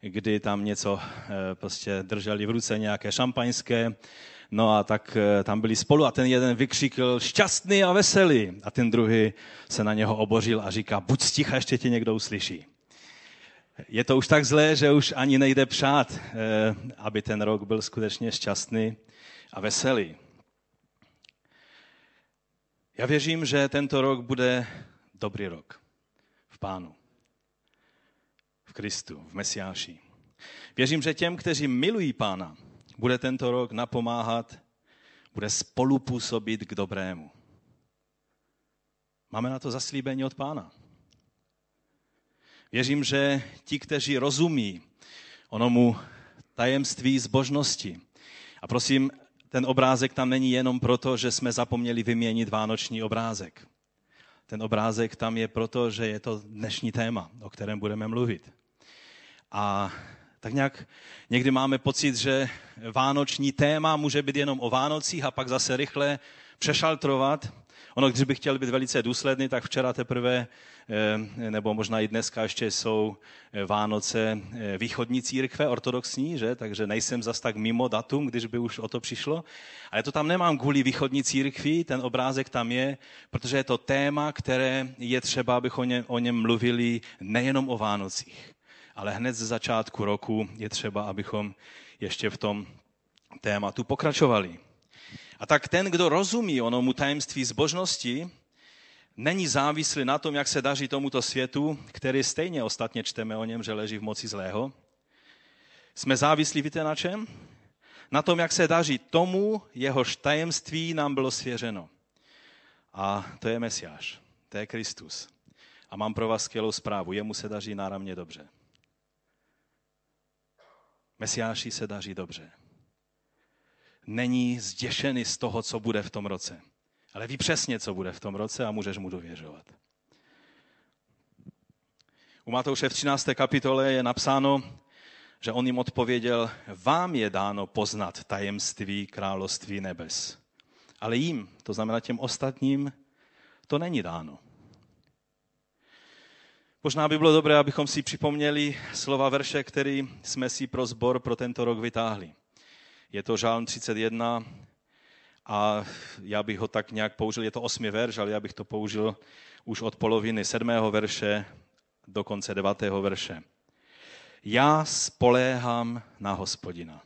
kdy tam něco prostě drželi v ruce, nějaké šampaňské, no a tak tam byli spolu a ten jeden vykřikl šťastný a veselý a ten druhý se na něho obořil a říká, buď sticha, ještě tě někdo uslyší. Je to už tak zlé, že už ani nejde přát, aby ten rok byl skutečně šťastný a veselý. Já věřím, že tento rok bude dobrý rok v Pánu, v Kristu, v Mesiáši. Věřím, že těm, kteří milují Pána, bude tento rok napomáhat, bude spolupůsobit k dobrému. Máme na to zaslíbení od Pána. Věřím, že ti, kteří rozumí onomu tajemství zbožnosti. A prosím, ten obrázek tam není jenom proto, že jsme zapomněli vyměnit vánoční obrázek. Ten obrázek tam je proto, že je to dnešní téma, o kterém budeme mluvit. A tak nějak někdy máme pocit, že vánoční téma může být jenom o Vánocích a pak zase rychle přešaltrovat. Ono, když bych chtěl být velice důsledný, tak včera teprve, nebo možná i dneska ještě jsou Vánoce východní církve, ortodoxní, že? Takže nejsem zas tak mimo datum, když by už o to přišlo. Ale to tam nemám kvůli východní církvi, ten obrázek tam je, protože je to téma, které je třeba, abychom o něm mluvili nejenom o Vánocích. Ale hned ze začátku roku je třeba, abychom ještě v tom tématu pokračovali. A tak ten, kdo rozumí onomu tajemství zbožnosti, není závislý na tom, jak se daří tomuto světu, který stejně ostatně čteme o něm, že leží v moci zlého. Jsme závislí, víte na čem? Na tom, jak se daří tomu, jehož tajemství nám bylo svěřeno. A to je Mesiáš, to je Kristus. A mám pro vás skvělou zprávu, jemu se daří náramně dobře. Mesiáši se daří dobře. Není zděšený z toho, co bude v tom roce. Ale ví přesně, co bude v tom roce a můžeš mu dověřovat. U Matouše v 13. kapitole je napsáno, že on jim odpověděl, vám je dáno poznat tajemství království nebes. Ale jim, to znamená těm ostatním, to není dáno. Možná by bylo dobré, abychom si připomněli slova verše, který jsme si pro sbor pro tento rok vytáhli. Je to Žálm 31 a já bych ho tak nějak použil, je to 8. verš, ale já bych to použil už od poloviny 7. verše do konce 9. verše. Já spoléhám na Hospodina.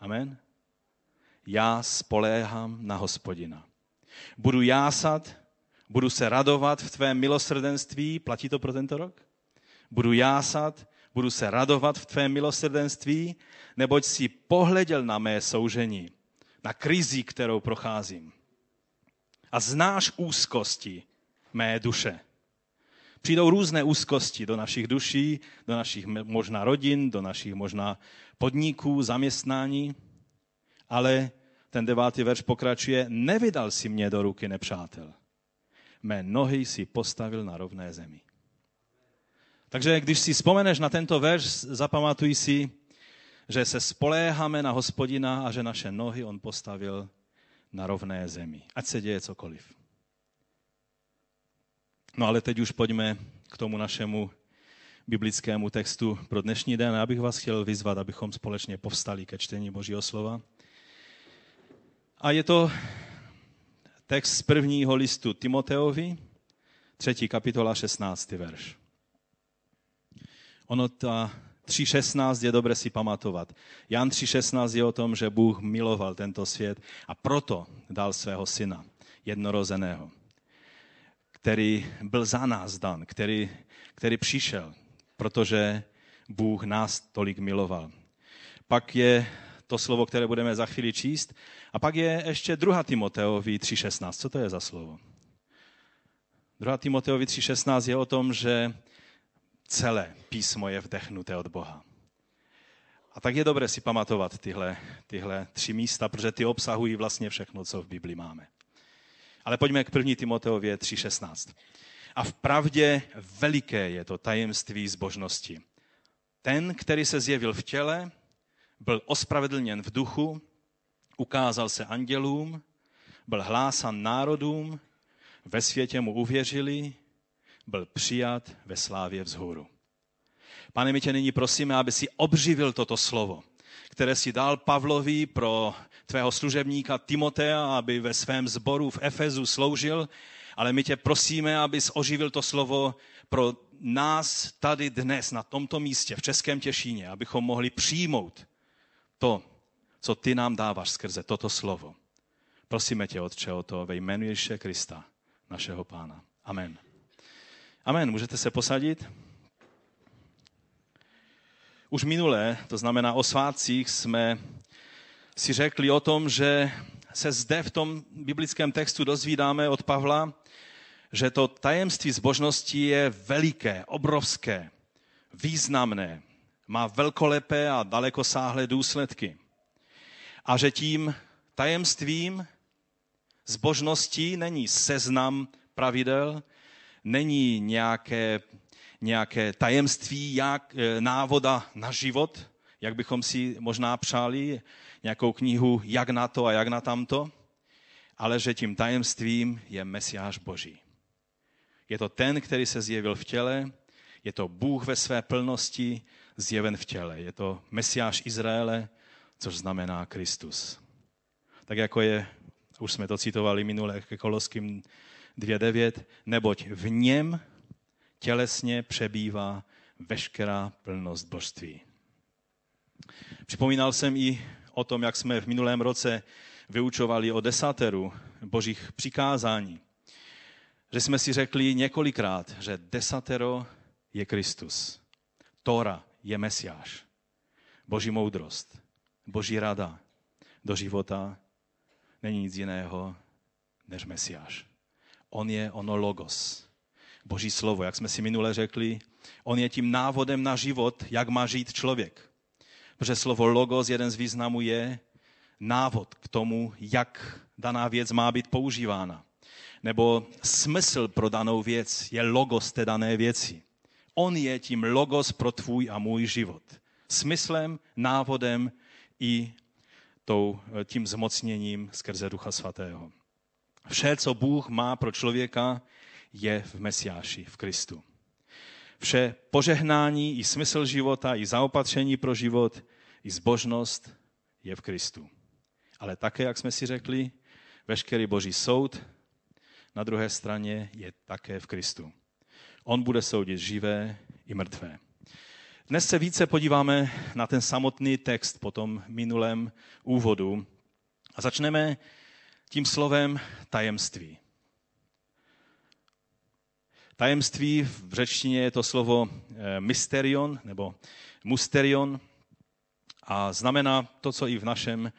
Amen? Já spoléhám na Hospodina. Budu jásat, budu se radovat v tvém milosrdenství. Platí to pro tento rok? Budu jásat, budu se radovat v tvém milosrdenství, neboť jsi pohleděl na mé soužení, na krizi, kterou procházím. A znáš úzkosti mé duše. Přijdou různé úzkosti do našich duší, do našich možná rodin, do našich možná podniků, zaměstnání. Ale ten 9. verš pokračuje, nevydal jsi mě do ruky nepřátel. Mé nohy jsi postavil na rovné zemi. Takže když si vzpomeneš na tento verš, zapamatuj si, že se spoléháme na Hospodina a že naše nohy on postavil na rovné zemi. Ať se děje cokoliv. No ale teď už pojďme k tomu našemu biblickému textu pro dnešní den. Já bych vás chtěl vyzvat, abychom společně povstali ke čtení Božího slova. A je to text z prvního listu Timoteovi, 3. kapitola, 16. verš. Ono ta 3.16 je dobré si pamatovat. Jan 3.16 je o tom, že Bůh miloval tento svět a proto dal svého syna, jednorozeného, který byl za nás dan, který přišel, protože Bůh nás tolik miloval. Pak je to slovo, které budeme za chvíli číst, a pak je ještě 2. Timoteovi 3.16. Co to je za slovo? 2. Timoteovi 3.16 je o tom, že celé písmo je vdechnuté od Boha. A tak je dobré si pamatovat tyhle tři místa, protože ty obsahují vlastně všechno, co v Biblii máme. Ale pojďme k 1. Timoteově 3.16. A vpravdě veliké je to tajemství zbožnosti. Ten, který se zjevil v těle, byl ospravedlněn v duchu, ukázal se andělům, byl hlásán národům, ve světě mu uvěřili, byl přijat ve slávě vzhůru. Pane, my tě nyní prosíme, aby si obživil toto slovo, které si dal Pavlovi pro tvého služebníka Timotea, aby ve svém sboru v Efezu sloužil, ale my tě prosíme, abys oživil to slovo pro nás tady dnes, na tomto místě, v Českém Těšíně, abychom mohli přijmout to, co ty nám dáváš skrze toto slovo. Prosíme tě, Otče, o to ve jménu Ježíše Krista, našeho Pána. Amen. Amen. Můžete se posadit? Už minule, to znamená o svátcích, jsme si řekli o tom, že se zde v tom biblickém textu dozvídáme od Pavla, že to tajemství zbožnosti je veliké, obrovské, významné, má velkolepé a dalekosáhlé důsledky. A že tím tajemstvím zbožnosti není seznam pravidel, není nějaké tajemství, jak návoda na život, jak bychom si možná přáli, nějakou knihu jak na to a jak na tamto, ale že tím tajemstvím je Mesiáš Boží. Je to ten, který se zjevil v těle, je to Bůh ve své plnosti zjeven v těle. Je to Mesiáš Izraele, což znamená Kristus. Tak jako je, už jsme to citovali minule ke Koloským 2:9, neboť v něm tělesně přebývá veškerá plnost božství. Připomínal jsem i o tom, jak jsme v minulém roce vyučovali o desateru božích přikázání. Že jsme si řekli několikrát, že desatero je Kristus. Tóra je Mesiáš. Boží moudrost, boží rada do života není nic jiného než Mesiáš. On je ono logos. Boží slovo, jak jsme si minule řekli, on je tím návodem na život, jak má žít člověk. Protože slovo logos, jeden z významů je návod k tomu, jak daná věc má být používána. Nebo smysl pro danou věc je logos té dané věci. On je tím logos pro tvůj a můj život. Smyslem, návodem i tím zmocněním skrze Ducha Svatého. Vše, co Bůh má pro člověka, je v Mesiáši, v Kristu. Vše požehnání i smysl života, i zaopatření pro život, i zbožnost je v Kristu. Ale také, jak jsme si řekli, veškerý boží soud na druhé straně je také v Kristu. On bude soudit živé i mrtvé. Dnes se více podíváme na ten samotný text po tom minulém úvodu a začneme tím slovem tajemství. Tajemství v řečtině je to slovo mysterion nebo musterion a znamená to, co i v našem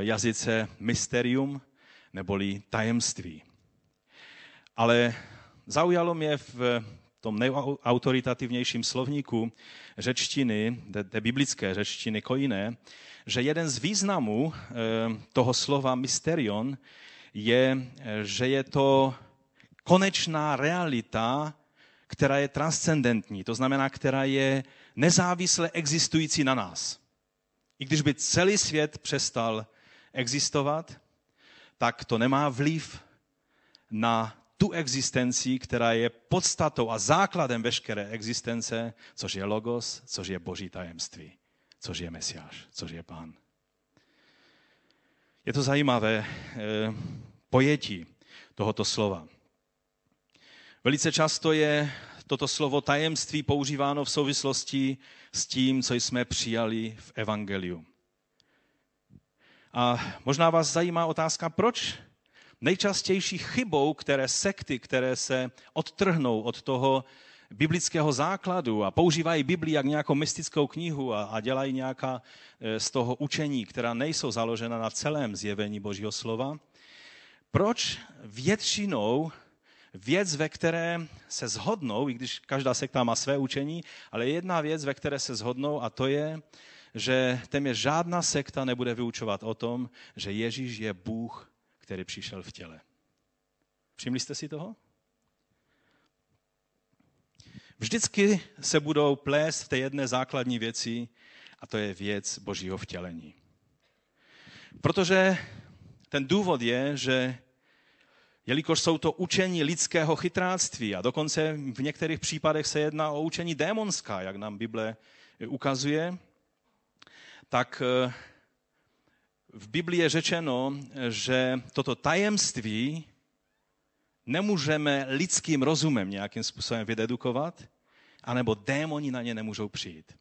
jazyce mysterium neboli tajemství. Ale zaujalo mě v tom nejautoritativnějším slovníku řečtiny, té biblické řečtiny Koiné, že jeden z významů toho slova mysterion je, že je to konečná realita, která je transcendentní, to znamená, která je nezávisle existující na nás. I když by celý svět přestal existovat, tak to nemá vliv na tu existenci, která je podstatou a základem veškeré existence, což je logos, což je boží tajemství, což je Mesiáš, což je Pán. Je to zajímavé pojetí tohoto slova. Velice často je toto slovo tajemství používáno v souvislosti s tím, co jsme přijali v evangeliu. A možná vás zajímá otázka, proč nejčastější chybou, které sekty, které se odtrhnou od toho biblického základu a používají Biblii jak nějakou mystickou knihu a dělají nějaká z toho učení, která nejsou založena na celém zjevení Božího slova, proč většinou věc, ve které se shodnou, i když každá sekta má své učení, ale jedna věc, ve které se shodnou, a to je, že téměř žádná sekta nebude vyučovat o tom, že Ježíš je Bůh, který přišel v těle. Všimli jste si toho? Vždycky se budou plést v té jedné základní věci, a to je věc Božího vtělení. Protože ten důvod je, že jelikož jsou to učení lidského chytráctví a dokonce v některých případech se jedná o učení démonská, jak nám Bible ukazuje, tak v Biblii je řečeno, že toto tajemství nemůžeme lidským rozumem nějakým způsobem vydedukovat, anebo démoni na ně nemůžou přijít.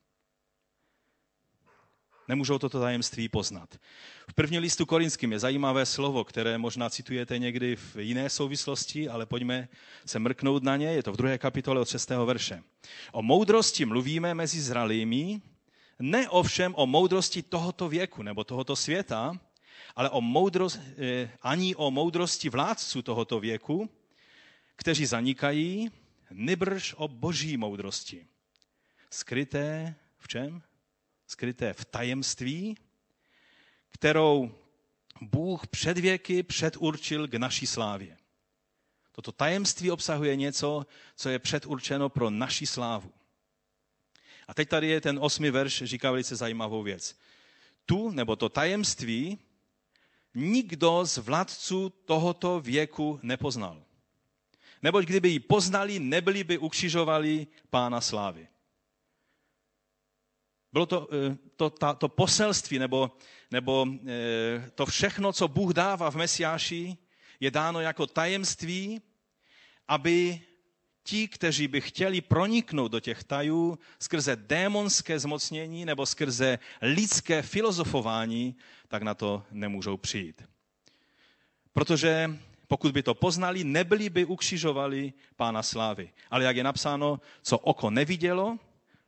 Nemůžou toto tajemství poznat. V prvním listu Korinským je zajímavé slovo, které možná citujete někdy v jiné souvislosti, ale pojďme se mrknout na ně. Je to v 2. kapitole od 6. verše. O moudrosti mluvíme mezi zralými, ne ovšem o moudrosti tohoto věku nebo tohoto světa, ale ani o moudrosti vládců tohoto věku, kteří zanikají, nýbrž o boží moudrosti. Skryté v čem? Skryté v tajemství, kterou Bůh před věky předurčil k naší slávě. Toto tajemství obsahuje něco, co je předurčeno pro naši slávu. A teď tady je ten 8. verš, říká velice zajímavou věc. Tu, nebo to tajemství, nikdo z vládců tohoto věku nepoznal. Neboť kdyby ji poznali, nebyli by ukřižovali Pána slávy. Bylo to poselství, nebo to všechno, co Bůh dává v Mesiáši, je dáno jako tajemství, aby ti, kteří by chtěli proniknout do těch tajů skrze démonské zmocnění nebo skrze lidské filozofování, tak na to nemůžou přijít. Protože pokud by to poznali, nebyli by ukřižovali Pána slávy. Ale jak je napsáno, co oko nevidělo,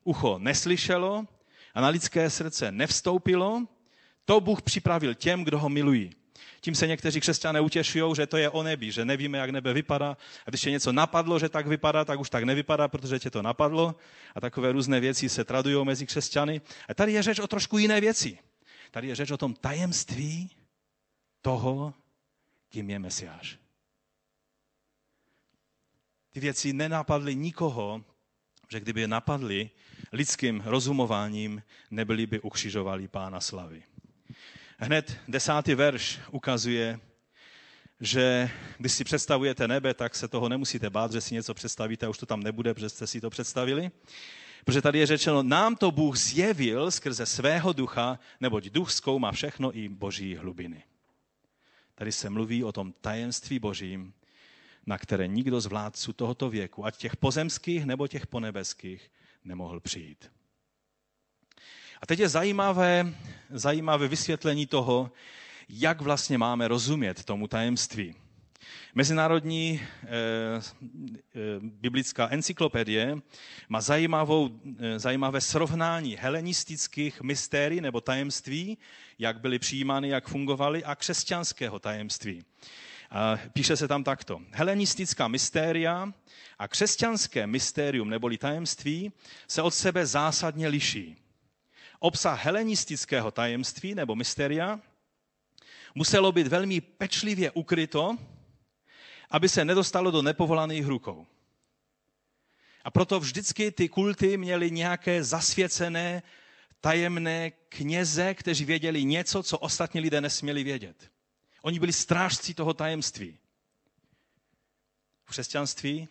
ucho neslyšelo a na lidské srdce nevstoupilo, to Bůh připravil těm, kdo ho milují. Tím se někteří křesťané utěšují, že to je o nebi, že nevíme, jak nebe vypadá. A když tě něco napadlo, že tak vypadá, tak už tak nevypadá, protože tě to napadlo. A takové různé věci se tradují mezi křesťany. A tady je řeč o trošku jiné věci. Tady je řeč o tom tajemství toho, kým je Mesiáš. Ty věci nenapadly nikoho, že kdyby je napadly lidským rozumováním, nebyli by ukřižovali Pána slavy. Hned 10. verš ukazuje, že když si představujete nebe, tak se toho nemusíte bát, že si něco představíte a už to tam nebude, protože jste si to představili. Protože tady je řečeno, nám to Bůh zjevil skrze svého ducha, neboť duch zkoumá všechno i boží hlubiny. Tady se mluví o tom tajemství božím, na které nikdo z vládců tohoto věku, ať těch pozemských nebo těch ponebeských, nemohl přijít. A teď je zajímavé vysvětlení toho, jak vlastně máme rozumět tomu tajemství. Mezinárodní biblická encyklopedie má zajímavé srovnání helenistických mystérií nebo tajemství, jak byly přijímány, jak fungovaly, a křesťanského tajemství. A píše se tam takto. Helenistická mystéria a křesťanské mystérium neboli tajemství se od sebe zásadně liší. Obsah helenistického tajemství nebo mysteria muselo být velmi pečlivě ukryto, aby se nedostalo do nepovolaných rukou. A proto vždycky ty kulty měly nějaké zasvěcené, tajemné kněze, kteří věděli něco, co ostatní lidé nesměli vědět. Oni byli strážci toho tajemství. V křesťanství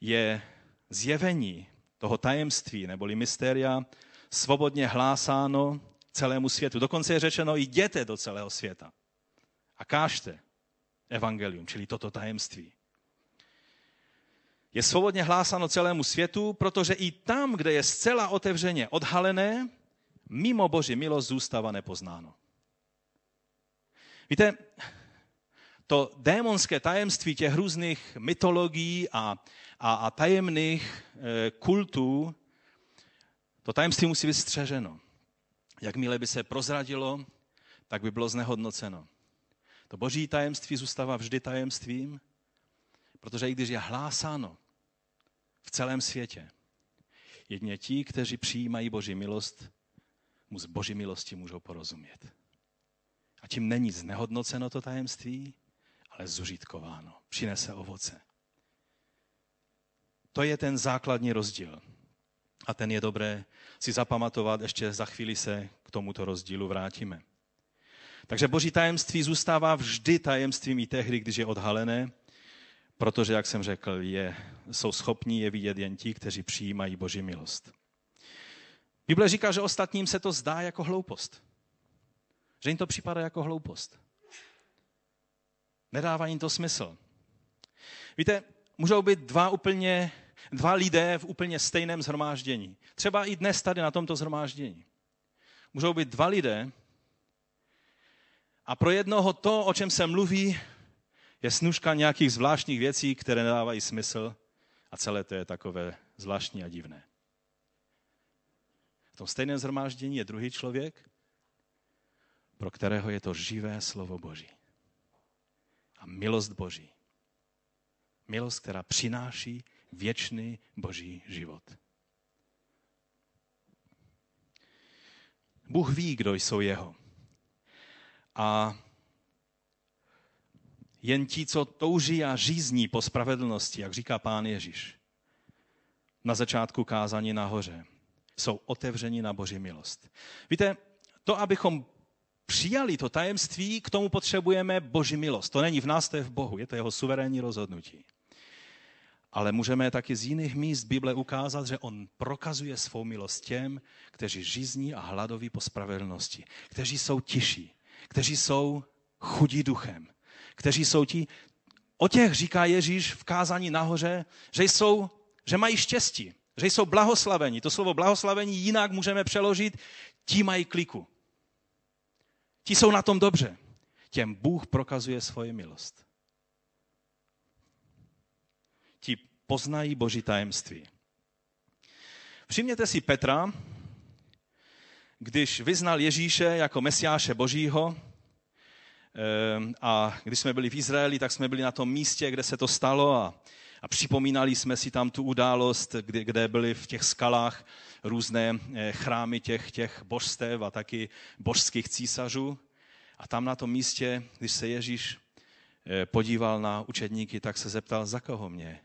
je zjevení toho tajemství neboli mysteria svobodně hlásáno celému světu. Dokonce je řečeno, jděte do celého světa a kážte evangelium, čili toto tajemství. Je svobodně hlásáno celému světu, protože i tam, kde je zcela otevřeně odhalené, mimo boží milost zůstává nepoznáno. Víte, to démonské tajemství těch různých mytologií a tajemných kultů, to tajemství musí být střeženo. Jakmile by se prozradilo, tak by bylo znehodnoceno. To boží tajemství zůstává vždy tajemstvím, protože i když je hlásáno v celém světě, jedině ti, kteří přijímají boží milost, mu z boží milosti můžou porozumět. A tím není znehodnoceno to tajemství, ale zužitkováno, přinese ovoce. To je ten základní rozdíl. A ten je dobré si zapamatovat, ještě za chvíli se k tomuto rozdílu vrátíme. Takže boží tajemství zůstává vždy tajemstvím i tehdy, když je odhalené, protože, jak jsem řekl, jsou schopni je vidět jen ti, kteří přijímají boží milost. Bible říká, že ostatním se to zdá jako hloupost. Že jim to připadá jako hloupost. Nedává jim to smysl. Víte, můžou být dva lidé v úplně stejném shromáždění. Třeba i dnes tady na tomto shromáždění. Můžou být dva lidé a pro jednoho to, o čem se mluví, je snůška nějakých zvláštních věcí, které nedávají smysl a celé to je takové zvláštní a divné. V tom stejném shromáždění je druhý člověk, pro kterého je to živé slovo Boží. A milost Boží. Milost, která přináší věčný Boží život. Bůh ví, kdo jsou jeho. A jen ti, co touží a žízní po spravedlnosti, jak říká Pán Ježíš, na začátku kázání nahoře, jsou otevřeni na Boží milost. Víte, to, abychom přijali to tajemství, k tomu potřebujeme Boží milost. To není v nás, to je v Bohu, je to jeho suverénní rozhodnutí. Ale můžeme taky z jiných míst Bible ukázat, že on prokazuje svou milost těm, kteří žízní a hladoví po spravedlnosti, kteří jsou tiší, kteří jsou chudí duchem, kteří jsou ti, o těch říká Ježíš v kázání nahoře, že mají štěstí, že jsou blahoslaveni. To slovo blahoslavení jinak můžeme přeložit, ti mají kliku. Ti jsou na tom dobře. Těm Bůh prokazuje svoji milost. Ti poznají Boží tajemství. Všimněte si Petra, když vyznal Ježíše jako Mesiáše Božího a když jsme byli v Izraeli, tak jsme byli na tom místě, kde se to stalo a připomínali jsme si tam tu událost, kde byly v těch skalách různé chrámy těch božstev a taky božských císařů. A tam na tom místě, když se Ježíš podíval na učedníky, tak se zeptal, za koho mě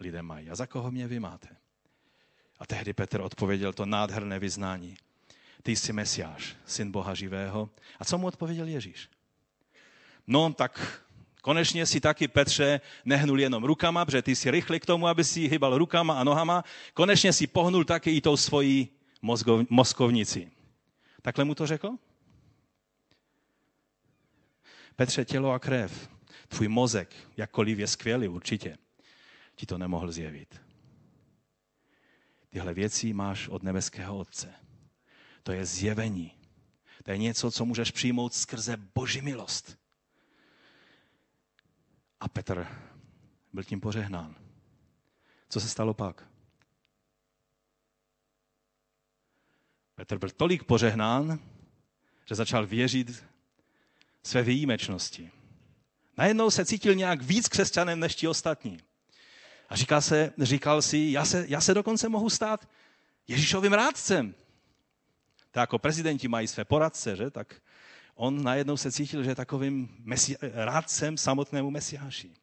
lidé mají a za koho mě vy máte. A tehdy Petr odpověděl to nádherné vyznání. Ty jsi Mesiáš, syn Boha živého. A co mu odpověděl Ježíš? No, tak konečně si taky, Petře, nehnul jenom rukama, protože ty jsi rychle k tomu, aby si hýbal rukama a nohama. Konečně si pohnul taky i tou svojí mozkovnici. Takhle mu to řekl? Petře, tělo a krev, tvůj mozek, jakkoliv je skvělý určitě, ti to nemohl zjevit. Tyhle věci máš od nebeského Otce. To je zjevení. To je něco, co můžeš přijmout skrze Boží milost. A Petr byl tím požehnán. Co se stalo pak? Petr byl tolik požehnán, že začal věřit své výjimečnosti. Najednou se cítil nějak víc křesťanem než ti ostatní. A říkal si, já se dokonce mohu stát Ježíšovým rádcem. Tak jako prezidenti mají své poradce, že? Tak on najednou se cítil, že je takovým rádcem samotnému Mesiáši.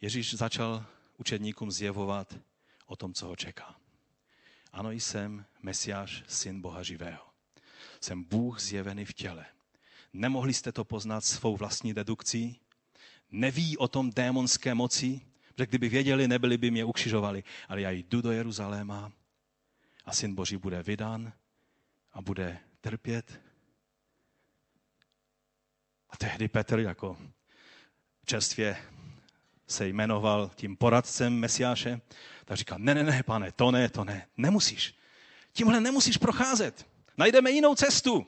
Ježíš začal učedníkům zjevovat o tom, co ho čeká. Ano, jsem Mesiáš, syn Boha živého. Jsem Bůh zjevený v těle. Nemohli jste to poznat svou vlastní dedukcí. Neví o tom démonské moci, že kdyby věděli, nebyli by mě ukřižovali. Ale já jdu do Jeruzaléma a syn Boží bude vydán a bude trpět. A tehdy Petr jako čerstvě se jmenoval tím poradcem Mesiáše, tak říkal, ne, pane, to ne, nemusíš. Tímhle nemusíš procházet. Najdeme jinou cestu.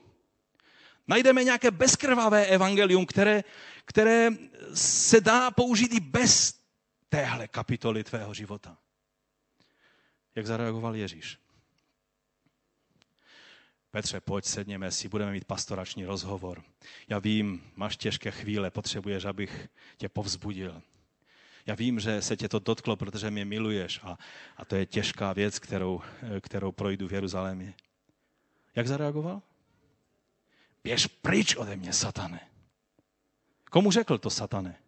Najdeme nějaké bezkrvavé evangelium, které se dá použít i bez téhle kapitoly tvého života. Jak zareagoval Ježíš? Petře, pojď, sedněme si, budeme mít pastorační rozhovor. Já vím, máš těžké chvíle, potřebuješ, abych tě povzbudil. Já vím, že se tě to dotklo, protože mě miluješ a to je těžká věc, kterou projdu v Jeruzalémě. Jak zareagoval? Běž pryč ode mě, satane. Komu řekl to, satane?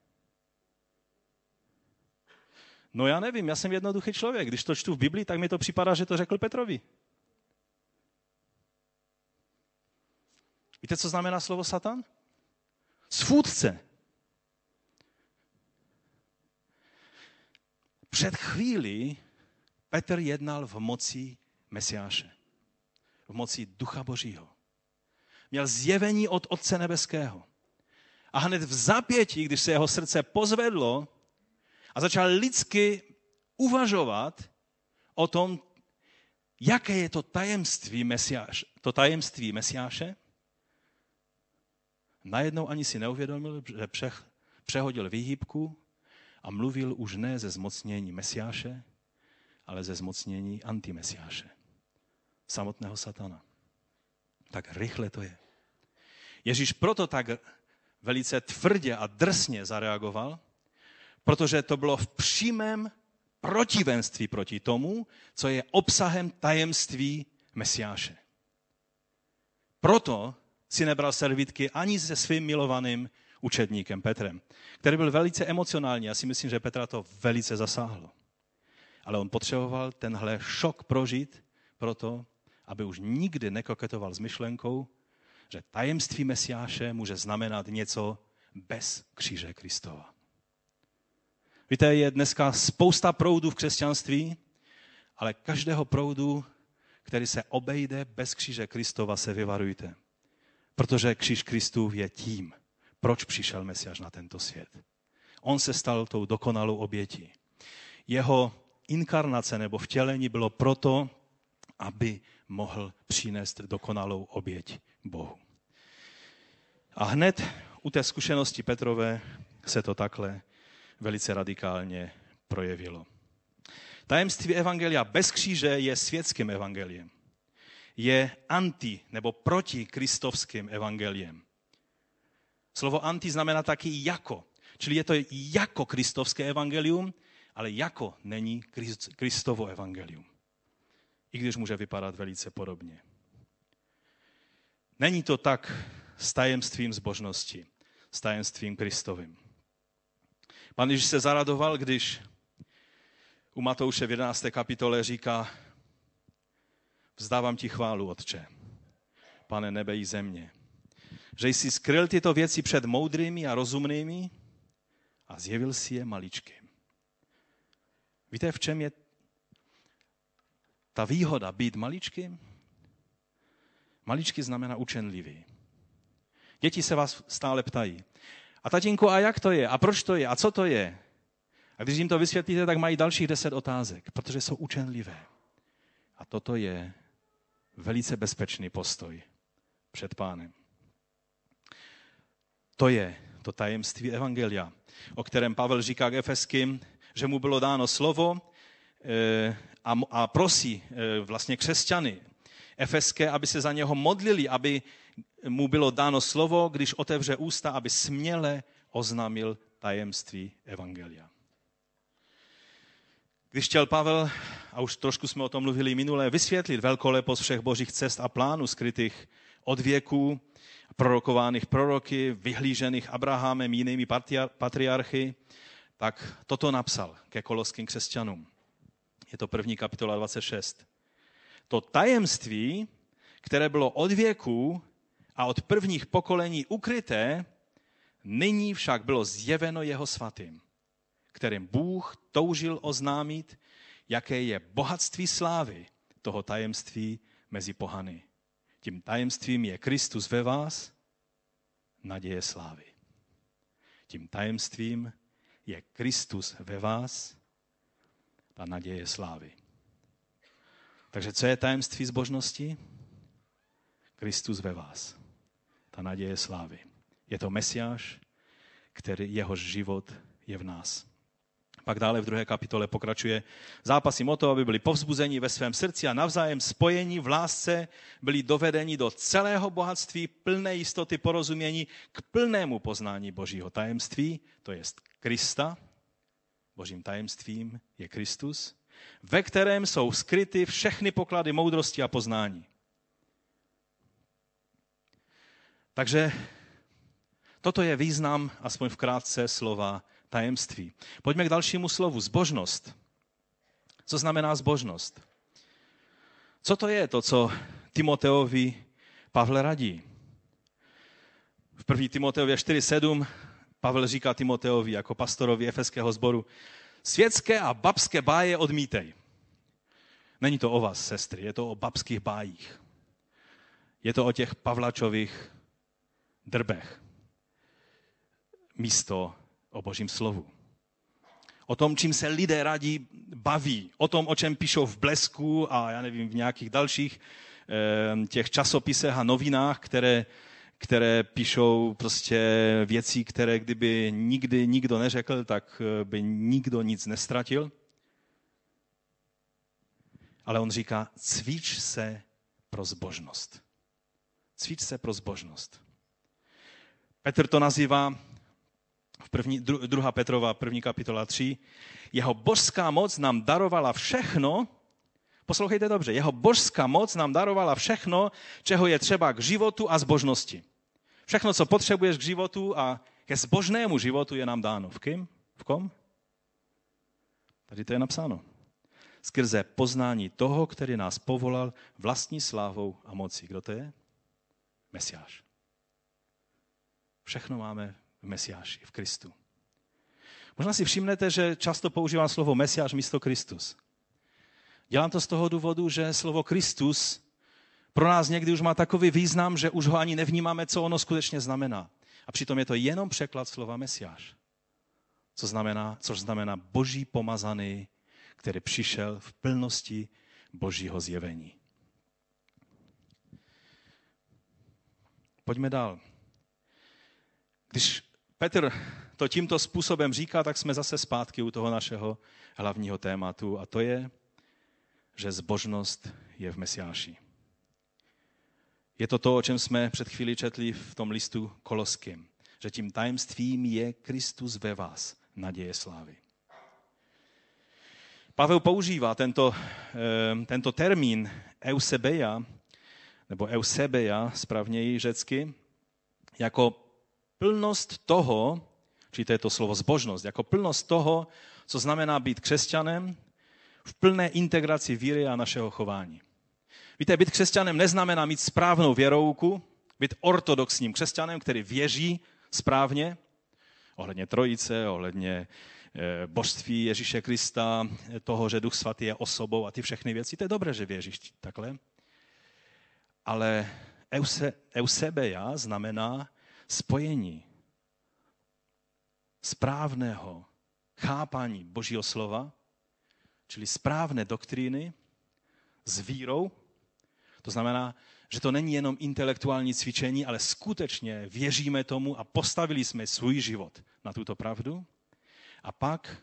No já nevím, já jsem jednoduchý člověk. Když to čtu v Biblii, tak mi to připadá, že to řekl Petrovi. Víte, co znamená slovo Satan? Svůdce. Před chvílí Petr jednal v moci Mesiáše, v moci Ducha Božího. Měl zjevení od Otce Nebeského. A hned v zapětí, když se jeho srdce pozvedlo a začal lidsky uvažovat o tom, jaké je to tajemství Mesiáše, najednou ani si neuvědomil, že přehodil výhybku a mluvil už ne ze zmocnění Mesiáše, ale ze zmocnění antimesiáše, samotného Satana. Tak rychle to je. Ježíš proto tak velice tvrdě a drsně zareagoval, protože to bylo v přímém protivenství proti tomu, co je obsahem tajemství Mesiáše. Proto si nebral servítky ani se svým milovaným učedníkem Petrem, který byl velice emocionální. Já si myslím, že Petra to velice zasáhlo. Ale on potřeboval tenhle šok prožít proto, aby už nikdy nekoketoval s myšlenkou, že tajemství Mesiáše může znamenat něco bez kříže Kristova. Víte, je dneska spousta proudů v křesťanství, ale každého proudu, který se obejde bez kříže Kristova, se vyvarujte. Protože kříž Kristův je tím, proč přišel Mesiáš na tento svět. On se stal tou dokonalou obětí. Jeho inkarnace nebo vtělení bylo proto, aby mohl přinést dokonalou oběť Bohu. A hned u té zkušenosti Petrové se to takhle velice radikálně projevilo. Tajemství evangelia bez kříže je světským evangeliem. Je anti nebo proti kristovským evangeliem. Slovo anti znamená taky jako. Čili je to jako kristovské evangelium, ale jako není Kristovo evangelium. I když může vypadat velice podobně. Není to tak s tajemstvím zbožnosti, s tajemstvím Kristovým. Pan Ježíš se zaradoval, když u Matouše v 11. kapitole říká: Vzdávám ti chválu, Otče, Pane nebe i země, že jsi skryl tyto věci před moudrými a rozumnými a zjevil si je maličkým. Víte, v čem je ta výhoda být maličkým? Maličky znamená učenlivý. Děti se vás stále ptají: a tatínku, a jak to je? A proč to je? A co to je? A když jim to vysvětlíte, tak mají dalších 10 otázek, protože jsou učenlivé. A toto je velice bezpečný postoj před Pánem. To je to tajemství evangelia, o kterém Pavel říká k Efeským, že mu bylo dáno slovo a prosí vlastně křesťany efeské, aby se za něho modlili, aby mu bylo dáno slovo, když otevře ústa, aby směle oznámil tajemství evangelia. Když chtěl Pavel, a už trošku jsme o tom mluvili minule, vysvětlit velkolepost všech božích cest a plánů skrytých od věků, prorokovaných proroky, vyhlížených Abrahamem, jinými patriarchy, tak toto napsal ke koloským křesťanům. Je to 1. kapitola 26. To tajemství, které bylo od věků a od prvních pokolení ukryté, nyní však bylo zjeveno jeho svatým, kterým Bůh toužil oznámit, jaké je bohatství slávy toho tajemství mezi pohany. Tím tajemstvím je Kristus ve vás, naděje slávy. Tím tajemstvím je Kristus ve vás, ta naděje slávy. Takže co je tajemství zbožnosti? Kristus ve vás, ta naděje slávy. Je to Mesiáš, který jeho život je v nás. Pak dále v 2. kapitole pokračuje: zápasím o to, aby byli povzbuzeni ve svém srdci a navzájem spojeni v lásce, byli dovedeni do celého bohatství plné jistoty porozumění k plnému poznání božího tajemství, to jest Krista. Božím tajemstvím je Kristus, ve kterém jsou skryty všechny poklady moudrosti a poznání. Takže toto je význam, aspoň vkrátce, slova tajemství. Pojďme k dalšímu slovu, zbožnost. Co znamená zbožnost? Co to je to, co Timoteovi Pavel radí? V 1. Timoteově 4:7 Pavel říká Timoteovi jako pastorovi efeského sboru: světské a babské báje odmítej. Není to o vás, sestry, je to o babských bájích. Je to o těch Pavlačových drbech. Místo o Božím slovu. O tom, čím se lidé rádi baví. O tom, o čem píšou v Blesku a já nevím, v nějakých dalších těch časopisech a novinách, které píšou prostě věci, které kdyby nikdy nikdo neřekl, tak by nikdo nic nestratil. Ale on říká, cvič se pro zbožnost. Cvič se pro zbožnost. Petr to nazývá, 2. Petrova 1. kapitola 3, jeho božská moc nám darovala všechno, poslouchejte dobře, jeho božská moc nám darovala všechno, čeho je třeba k životu a zbožnosti. Všechno, co potřebuješ k životu a ke zbožnému životu je nám dáno. V kým? V kom? Tady to je napsáno. Skrze poznání toho, který nás povolal vlastní slávou a mocí. Kdo to je? Mesiáš. Všechno máme v Mesiáši, v Kristu. Možná si všimnete, že často používám slovo Mesiáš místo Kristus. Dělám to z toho důvodu, že slovo Kristus pro nás někdy už má takový význam, že už ho ani nevnímáme, co ono skutečně znamená. A přitom je to jenom překlad slova Mesiáš, což znamená Boží pomazaný, který přišel v plnosti Božího zjevení. Pojďme dál. Když Petr to tímto způsobem říká, tak jsme zase zpátky u toho našeho hlavního tématu a to je, že zbožnost je v Mesiáši. Je to to, o čem jsme před chvíli četli v tom listu Koloským, že tím tajemstvím je Kristus ve vás, naděje slávy. Pavel používá tento termín eusebeia, nebo eusebeia, správněji řecky, jako plnost toho, či to je to slovo zbožnost, jako plnost toho, co znamená být křesťanem, v plné integraci víry a našeho chování. Víte, být křesťanem neznamená mít správnou věrouku, být ortodoxním křesťanem, který věří správně, ohledně trojice, ohledně božství Ježíše Krista, toho, že Duch Svatý je osobou a ty všechny věci. To je dobré, že věříš takhle. Ale eusebeia znamená spojení správného chápání Božího slova, čili správné doktríny s vírou. To znamená, že to není jenom intelektuální cvičení, ale skutečně věříme tomu a postavili jsme svůj život na tuto pravdu. A pak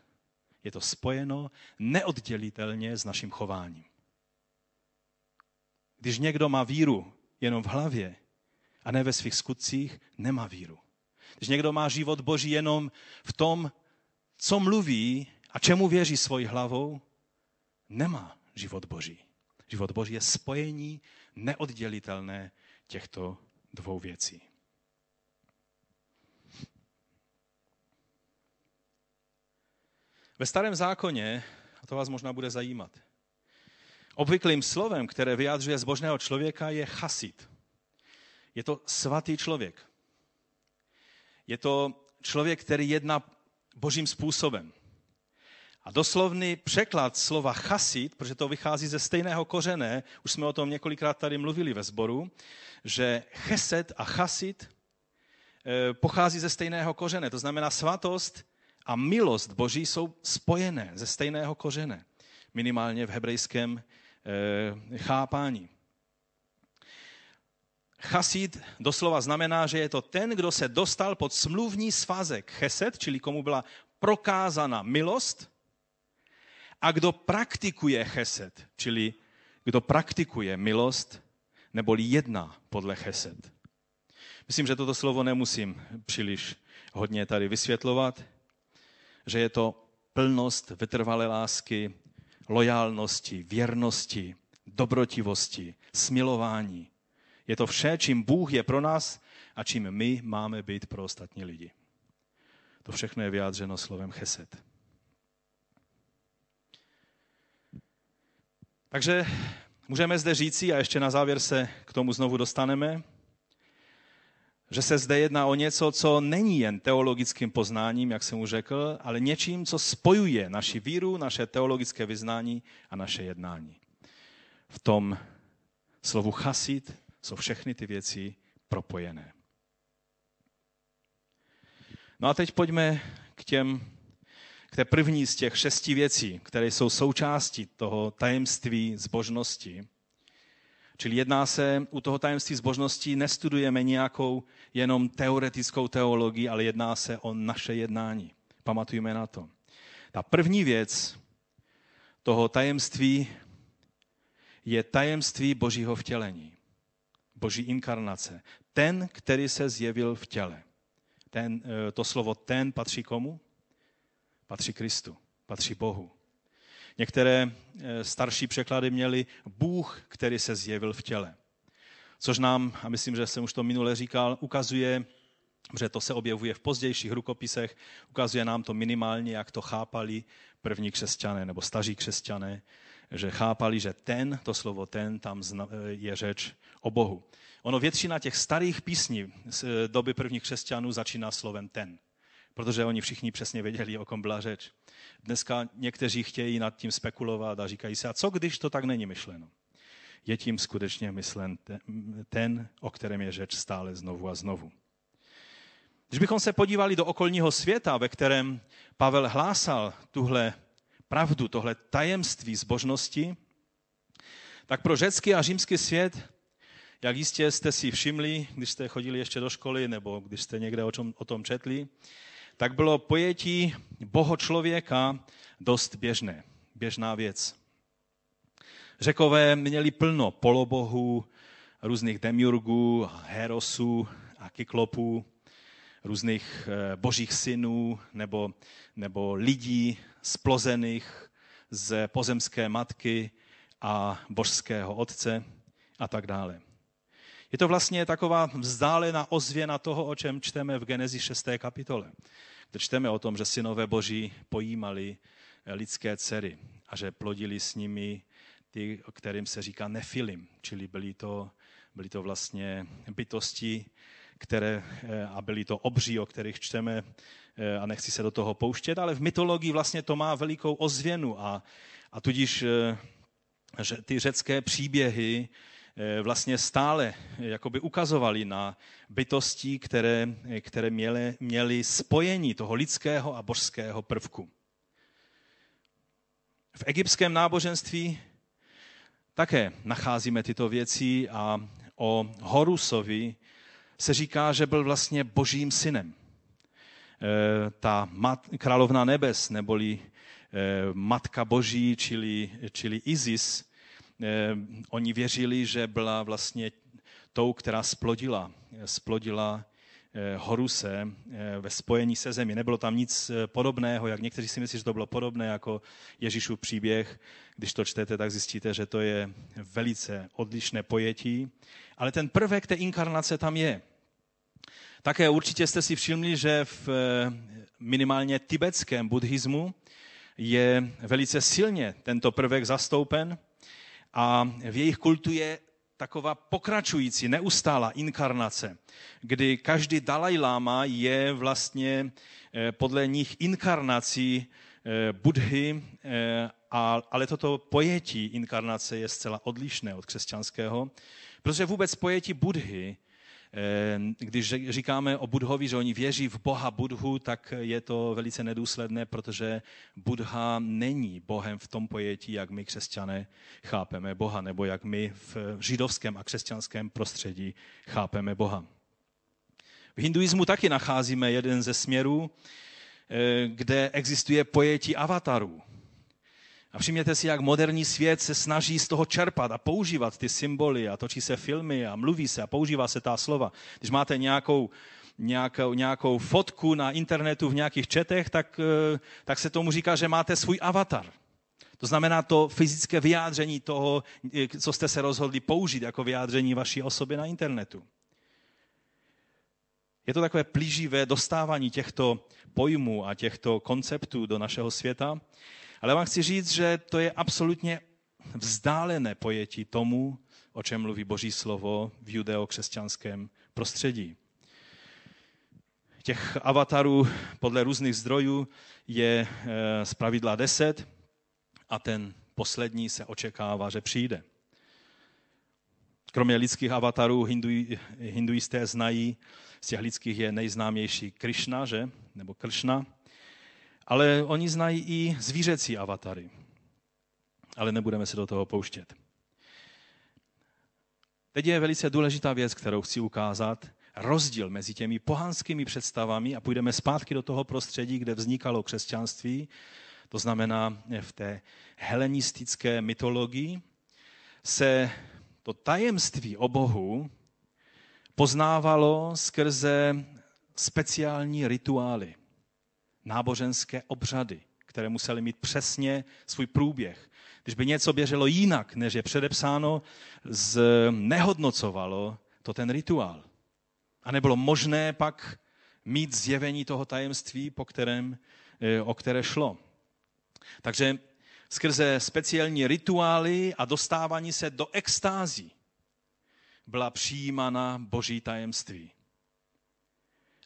je to spojeno neoddělitelně s naším chováním. Když někdo má víru jenom v hlavě a ne ve svých skutcích, nemá víru. Když někdo má život Boží jenom v tom, co mluví a čemu věří svojí hlavou, nemá život Boží. Život Boží je spojení neoddělitelné těchto dvou věcí. Ve Starém zákoně, a to vás možná bude zajímat, obvyklým slovem, které vyjadřuje zbožného člověka, je chasid. Je to svatý člověk. Je to člověk, který jedná Božím způsobem. A doslovný překlad slova chasid, protože to vychází ze stejného kořene, už jsme o tom několikrát tady mluvili ve sboru, že chesed a chasid pochází ze stejného kořene. To znamená svatost a milost Boží jsou spojené ze stejného kořene, minimálně v hebrejském chápání. Chasid doslova znamená, že je to ten, kdo se dostal pod smluvní svazek chesed, čili komu byla prokázána milost, a kdo praktikuje chesed, čili kdo praktikuje milost, neboli jedná podle chesed. Myslím, že toto slovo nemusím příliš hodně tady vysvětlovat, že je to plnost vytrvalé lásky, lojálnosti, věrnosti, dobrotivosti, smilování. Je to vše, čím Bůh je pro nás a čím my máme být pro ostatní lidi. To všechno je vyjádřeno slovem chesed. Takže můžeme zde říci, a ještě na závěr se k tomu znovu dostaneme, že se zde jedná o něco, co není jen teologickým poznáním, jak jsem už řekl, ale něčím, co spojuje naši víru, naše teologické vyznání a naše jednání. V tom slovu chasid jsou všechny ty věci propojené. No a teď pojďme k té první z těch 6 věcí, které jsou součástí toho tajemství zbožnosti. Čili jedná se, u toho tajemství zbožnosti nestudujeme nějakou jenom teoretickou teologii, ale jedná se o naše jednání. Pamatujme na to. Ta první věc toho tajemství je tajemství Božího vtělení, Boží inkarnace. Ten, který se zjevil v těle. To slovo ten patří komu? Patří Kristu, patří Bohu. Některé starší překlady měly Bůh, který se zjevil v těle. Což nám, a myslím, že jsem už to minule říkal, ukazuje, že to se objevuje v pozdějších rukopisech, ukazuje nám to minimálně, jak to chápali první křesťané nebo staří křesťané, že chápali, že ten, to slovo ten, tam je řeč o Bohu. Ono většina těch starých písní z doby prvních křesťanů začíná slovem ten, protože oni všichni přesně věděli, o kom byla řeč. Dneska někteří chtějí nad tím spekulovat a říkají si, a co když to tak není myšleno? Je tím skutečně myšlen ten, o kterém je řeč stále znovu a znovu. Když bychom se podívali do okolního světa, ve kterém Pavel hlásal tuhle pravdu, tohle tajemství zbožnosti, tak pro řecký a římský svět, jak jistě jste si všimli, když jste chodili ještě do školy nebo když jste někde o tom četli, tak bylo pojetí bohočlověka dost běžná věc. Řekové měli plno polobohů, různých demiurgů, herosů a kyklopů, různých božích synů nebo lidí splozených z pozemské matky a božského otce a tak dále. Je to vlastně taková vzdálená ozvěna toho, o čem čteme v Genezi 6. kapitole, kde čteme o tom, že synové boží pojímali lidské dcery a že plodili s nimi ty, kterým se říká nefilim, čili byly to vlastně bytosti, a byly to obří, o kterých čteme a nechci se do toho pouštět, ale v mytologii vlastně to má velikou ozvěnu a tudíž že ty řecké příběhy vlastně stále jakoby ukazovali na bytosti, které měly spojení toho lidského a božského prvku. V egyptském náboženství také nacházíme tyto věci a o Horusovi se říká, že byl vlastně božím synem. Ta královna nebes, neboli matka boží, čili Isis, oni věřili, že byla vlastně tou, která splodila Horuse ve spojení se zemí. Nebylo tam nic podobného, jak někteří si myslí, že to bylo podobné jako Ježíšův příběh. Když to čtete, tak zjistíte, že to je velice odlišné pojetí. Ale ten prvek té inkarnace tam je. Také určitě jste si všimli, že v minimálně tibetském buddhismu je velice silně tento prvek zastoupen. A v jejich kultu je taková pokračující, neustálá inkarnace, kdy každý Dalajláma je vlastně podle nich inkarnací Budhy, ale toto pojetí inkarnace je zcela odlišné od křesťanského, protože vůbec pojetí Budhy, když říkáme o Budhovi, že oni věří v Boha Budhu, tak je to velice nedůsledné, protože Budha není Bohem v tom pojetí, jak my křesťané chápeme Boha, nebo jak my v židovském a křesťanském prostředí chápeme Boha. V hinduismu taky nacházíme jeden ze směrů, kde existuje pojetí avatarů. A všimněte si, jak moderní svět se snaží z toho čerpat a používat ty symboly a točí se filmy a mluví se a používá se ta slova. Když máte nějakou fotku na internetu v nějakých chatech, tak se tomu říká, že máte svůj avatar. To znamená to fyzické vyjádření toho, co jste se rozhodli použít jako vyjádření vaší osoby na internetu. Je to takové plíživé dostávání těchto pojmů a těchto konceptů do našeho světa. Ale vám chci říct, že to je absolutně vzdálené pojetí tomu, o čem mluví Boží slovo v judeokřesťanském prostředí. těch avatarů podle různých zdrojů je zpravidla 10 a ten poslední se očekává, že přijde. Kromě lidských avatarů hinduisté znají, z těch lidských je nejznámější Krishna, že? Nebo Kršna, ale oni znají i zvířecí avatary. Ale nebudeme se do toho pouštět. Teď je velice důležitá věc, kterou chci ukázat, rozdíl mezi těmi pohanskými představami a půjdeme zpátky do toho prostředí, kde vznikalo křesťanství, to znamená v té helenistické mytologii, se to tajemství o Bohu poznávalo skrze speciální rituály, náboženské obřady, které musely mít přesně svůj průběh. Když by něco běželo jinak, než je předepsáno, nehodnocovalo to ten rituál. A nebylo možné pak mít zjevení toho tajemství, o které šlo. Takže skrze speciální rituály a dostávání se do extází byla přijímána boží tajemství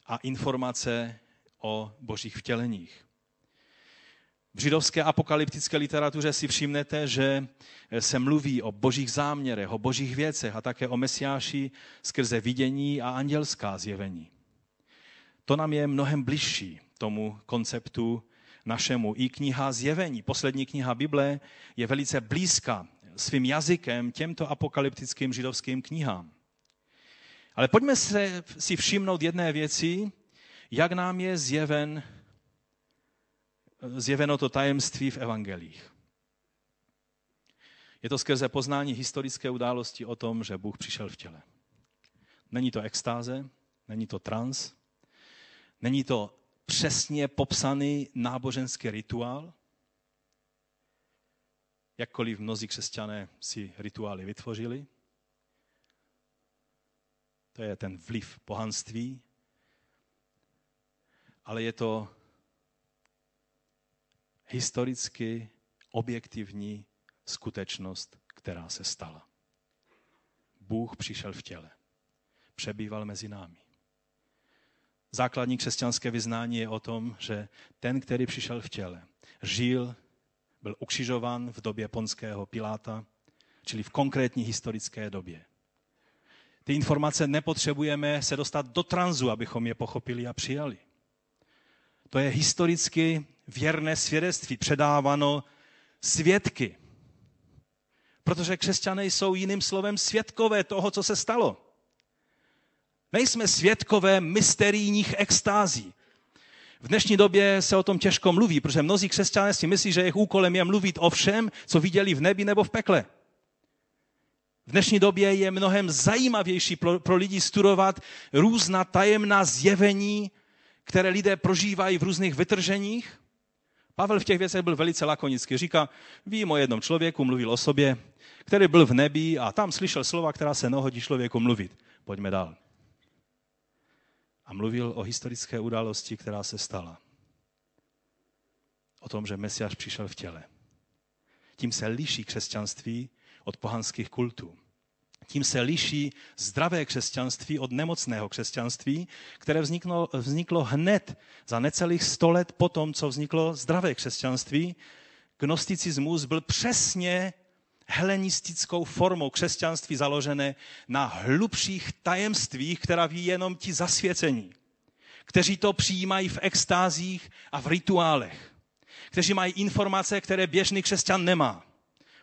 a informace o božích vtěleních. V židovské apokalyptické literatuře si všimnete, že se mluví o božích záměrech, o božích věcech a také o Mesiáši skrze vidění a andělská zjevení. To nám je mnohem bližší tomu konceptu našemu. I kniha Zjevení, poslední kniha Bible, je velice blízká svým jazykem těmto apokalyptickým židovským knihám. Ale pojďme si všimnout jedné věci, jak nám je zjeveno to tajemství v evangelích. Je to skrze poznání historické události o tom, že Bůh přišel v těle. Není to extáze, není to trans, není to přesně popsaný náboženský rituál. Jakkoliv mnozí křesťané si rituály vytvořili. To je ten vliv pohanství. Ale je to historicky objektivní skutečnost, která se stala. Bůh přišel v těle. Přebýval mezi námi. Základní křesťanské vyznání je o tom, že ten, který přišel v těle, žil, byl ukřižován v době ponského Piláta, čili v konkrétní historické době. Ty informace nepotřebujeme se dostat do tranzu, abychom je pochopili a přijali. To je historicky věrné svědectví, předáváno svědky. Protože křesťané jsou jiným slovem svědkové toho, co se stalo. Nejsme svědkové mysterijních extází. V dnešní době se o tom těžko mluví, protože mnozí křesťané si myslí, že jejich úkolem je mluvit o všem, co viděli v nebi nebo v pekle. V dnešní době je mnohem zajímavější pro lidi studovat různá tajemná zjevení, které lidé prožívají v různých vytrženích. Pavel v těch věcech byl velice lakonický. Říká, vím o jednom člověku, mluvil o sobě, který byl v nebi a tam slyšel slova, která se nehodí člověku mluvit. Pojďme dál. A mluvil o historické události, která se stala. O tom, že Mesiáš přišel v těle. Tím se liší křesťanství od pohanských kultů. Tím se liší zdravé křesťanství od nemocného křesťanství, které vzniklo hned za necelých 100 let po tom, co vzniklo zdravé křesťanství. Gnosticismus byl přesně helenistickou formou křesťanství založené na hlubších tajemstvích, která ví jenom ti zasvěcení, kteří to přijímají v extázích a v rituálech, kteří mají informace, které běžný křesťan nemá.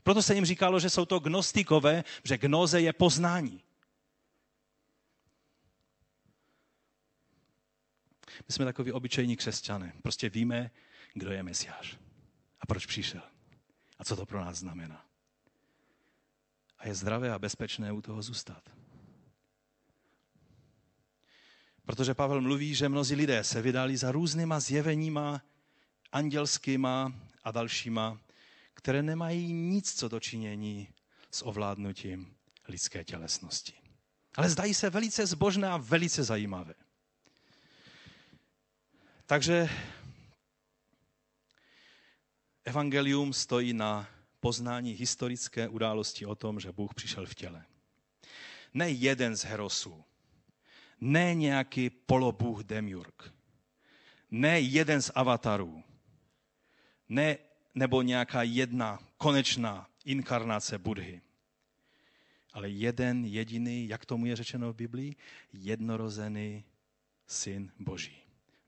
Proto se jim říkalo, že jsou to gnostikové, že gnoze je poznání. My jsme takoví obyčejní křesťané. Prostě víme, kdo je Mesiáš a proč přišel a co to pro nás znamená. A je zdravé a bezpečné u toho zůstat. Protože Pavel mluví, že mnozí lidé se vydali za různýma zjeveníma, andělskýma a dalšíma, které nemají nic co dočinění s ovládnutím lidské tělesnosti. Ale zdají se velice zbožné a velice zajímavé. Takže evangelium stojí na poznání historické události o tom, že Bůh přišel v těle. Ne jeden z herosů, Ne nějaký polobůh Demiurg. Ne jeden z avatarů. Ne, nebo nějaká jedna konečná inkarnace Buddhy. Ale jeden jediný, jak tomu je řečeno v Biblii, jednorozený Syn Boží,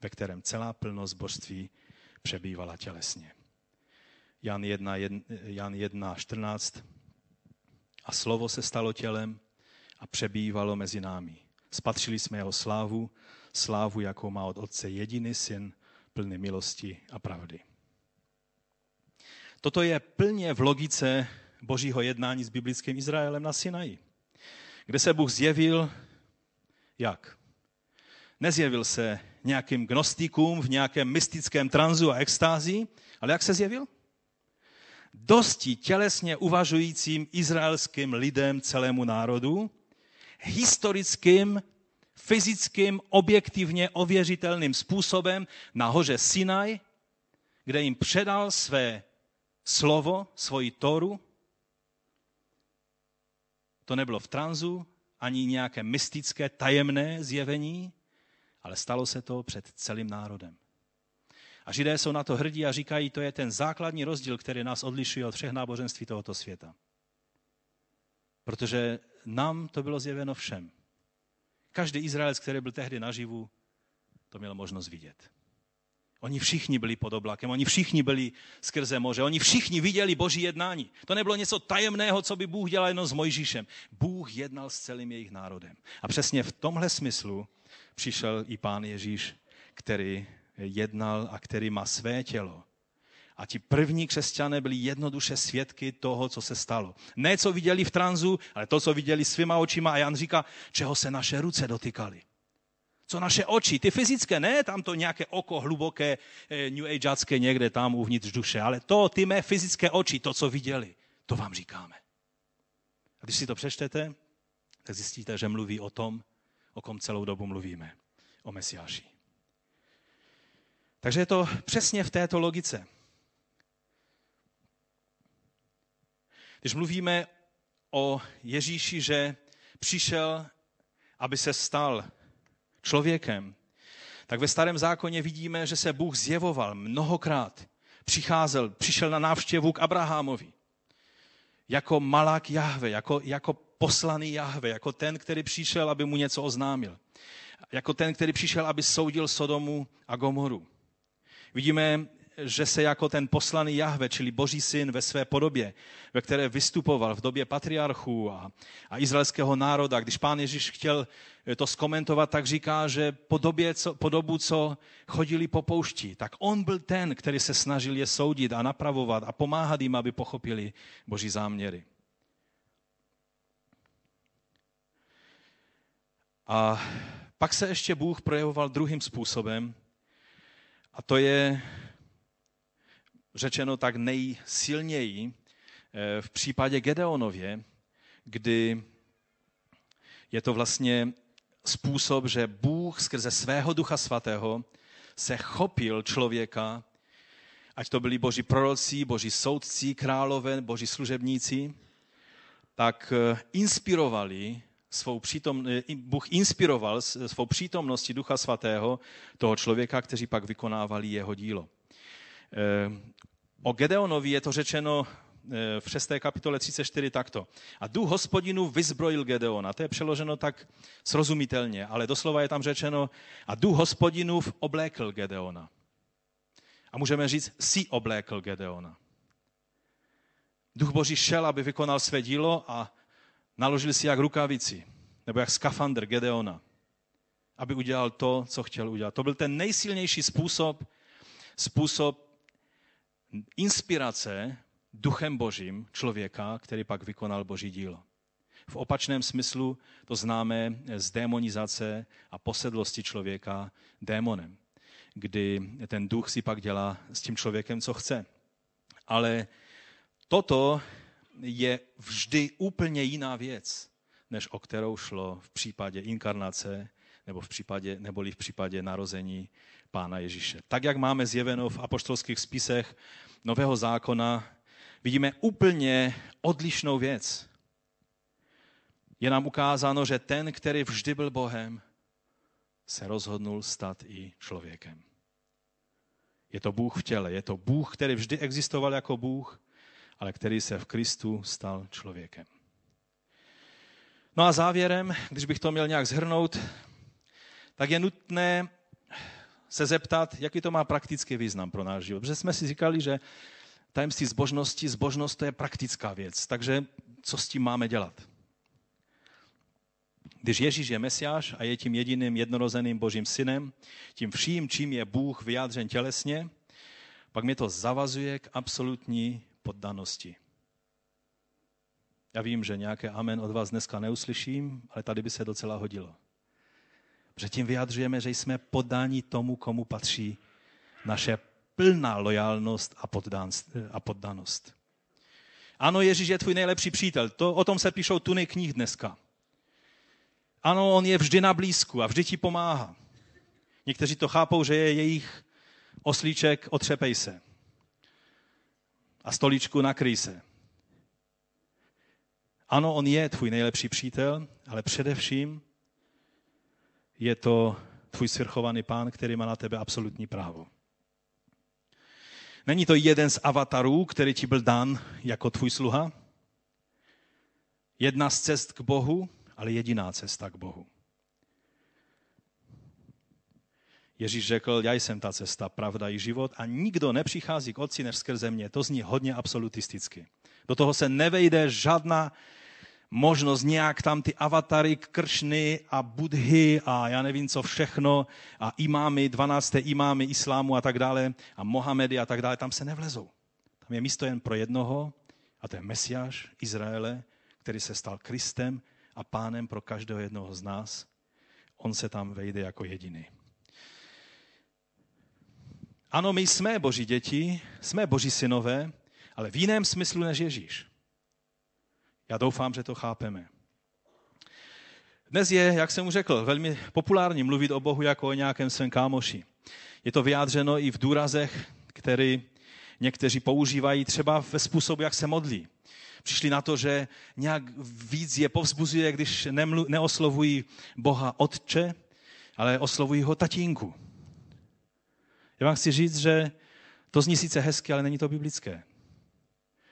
ve kterém celá plnost božství přebývala tělesně. Jan 1:14. A slovo se stalo tělem a přebývalo mezi námi. Spatřili jsme jeho slávu, slávu, jakou má od Otce jediný Syn, plný milosti a pravdy. Toto je plně v logice Božího jednání s biblickým Izraelem na Sinaji, kde se Bůh zjevil jak? Nezjevil se nějakým gnostikům v nějakém mystickém tranzu a extázi, ale jak se zjevil? Dosti tělesně uvažujícím izraelským lidem, celému národu, historickým, fyzickým, objektivně ověřitelným způsobem na hoře Sinaj, kde jim předal své slovo, svoji Toru. To nebylo v tranzu, ani nějaké mystické, tajemné zjevení, ale stalo se to před celým národem. A Židé jsou na to hrdí a říkají, to je ten základní rozdíl, který nás odlišuje od všech náboženství tohoto světa. Protože nám to bylo zjeveno všem. Každý Izraelec, který byl tehdy naživu, to měl možnost vidět. Oni všichni byli pod oblakem, oni všichni byli skrze moře, oni všichni viděli Boží jednání. To nebylo něco tajemného, co by Bůh dělal jenom s Mojžíšem. Bůh jednal s celým jejich národem. A přesně v tomhle smyslu přišel i Pán Ježíš, který jednal a který má své tělo. A ti první křesťané byli jednoduše svědky toho, co se stalo. Ne, co viděli v tranzu, ale to, co viděli svýma očima. A Jan říká, čeho se naše ruce dotykaly. Co naše oči, ty fyzické, ne tam to nějaké oko hluboké, new ageacké někde tam uvnitř duše, ale to, ty mé fyzické oči, to, co viděli, to vám říkáme. A když si to přečtete, tak zjistíte, že mluví o tom, o kom celou dobu mluvíme, o Mesiáši. Takže je to přesně v této logice. Když mluvíme o Ježíši, že přišel, aby se stal člověkem, tak ve Starém zákoně vidíme, že se Bůh zjevoval mnohokrát. Přišel na návštěvu k Abrahamovi. Jako malák Jahve, jako poslaný Jahve, jako ten, který přišel, aby mu něco oznámil. Jako ten, který přišel, aby soudil Sodomu a Gomoru. Vidíme, že se jako ten poslaný Jahve, čili Boží Syn ve své podobě, ve které vystupoval v době patriarchů a izraelského národa, když Pán Ježíš chtěl to zkomentovat, tak říká, že po dobu, co chodili po poušti, tak on byl ten, který se snažil je soudit a napravovat a pomáhat jim, aby pochopili Boží záměry. A pak se ještě Bůh projevoval druhým způsobem, a to je řečeno tak nejsilněji v případě Gedeonově, kdy je to vlastně způsob, že Bůh skrze svého Ducha Svatého se chopil člověka, ať to byli Boží proroci, Boží soudci, králové, Boží služebníci, tak Bůh inspiroval svou přítomností Ducha Svatého toho člověka, kteří pak vykonávali jeho dílo. O Gedeonovi je to řečeno v 6. kapitole 34 takto. A duch Hospodinův vyzbrojil Gedeona. To je přeloženo tak srozumitelně, ale doslova je tam řečeno a duch Hospodinův oblékl Gedeona. A můžeme říct, si oblékl Gedeona. Duch Boží šel, aby vykonal své dílo a naložil si jak rukavici, nebo jak skafandr Gedeona, aby udělal to, co chtěl udělat. To byl ten nejsilnější způsob inspirace Duchem Božím člověka, který pak vykonal Boží dílo. V opačném smyslu to známe z démonizace a posedlosti člověka démonem, kdy ten duch si pak dělá s tím člověkem, co chce. Ale toto je vždy úplně jiná věc, než o kterou šlo v případě inkarnace nebo v případě narození Pána Ježíše. Tak, jak máme zjeveno v apoštolských spisech Nového zákona, vidíme úplně odlišnou věc. Je nám ukázáno, že ten, který vždy byl Bohem, se rozhodl stát i člověkem. Je to Bůh v těle, je to Bůh, který vždy existoval jako Bůh, ale který se v Kristu stal člověkem. No a závěrem, když bych to měl nějak shrnout, tak je nutné se zeptat, jaký to má praktický význam pro náš život. Protože jsme si říkali, že tajemství zbožnosti, zbožnost to je praktická věc. Takže co s tím máme dělat? Když Ježíš je Mesiáš a je tím jediným jednorozeným Božím synem, tím vším, čím je Bůh vyjádřen tělesně, pak mě to zavazuje k absolutní poddanosti. Já vím, že nějaké amen od vás dneska neuslyším, ale tady by se docela hodilo. Protože tím vyjadřujeme, že jsme poddáni tomu, komu patří naše plná lojalnost a poddanost. Ano, Ježíš je tvůj nejlepší přítel. O tom se píšou tuny knih dneska. Ano, on je vždy na blízku a vždy ti pomáhá. Někteří to chápou, že je jejich oslíček, otřepej se. A stoličku nakryj se. Ano, on je tvůj nejlepší přítel, ale především je to tvůj svrchovaný pán, který má na tebe absolutní právo. Není to jeden z avatarů, který ti byl dán jako tvůj sluha. Jedna z cest k Bohu, ale jediná cesta k Bohu. Ježíš řekl, já jsem ta cesta, pravda i život a nikdo nepřichází k otci než skrze mě. To zní hodně absolutisticky. Do toho se nevejde žádná možnost nějak tam ty avatary, kršny a budhy a já nevím co všechno a imámy, 12. imámy islámu a tak dále a Mohamedy a tak dále, tam se nevlezou. Tam je místo jen pro jednoho a to je Mesiáš Izraele, který se stal Kristem a pánem pro každého jednoho z nás. On se tam vejde jako jediný. Ano, my jsme Boží děti, jsme Boží synové, ale v jiném smyslu než Ježíš. Já doufám, že to chápeme. Dnes je, jak jsem mu řekl, velmi populární mluvit o Bohu jako o nějakém svém kámoši. Je to vyjádřeno i v důrazech, který někteří používají třeba ve způsobu, jak se modlí. Přišli na to, že nějak víc je povzbuzuje, když neoslovují Boha otče, ale oslovují ho tatínku. Já vám chci říct, že to zní sice hezky, ale není to biblické.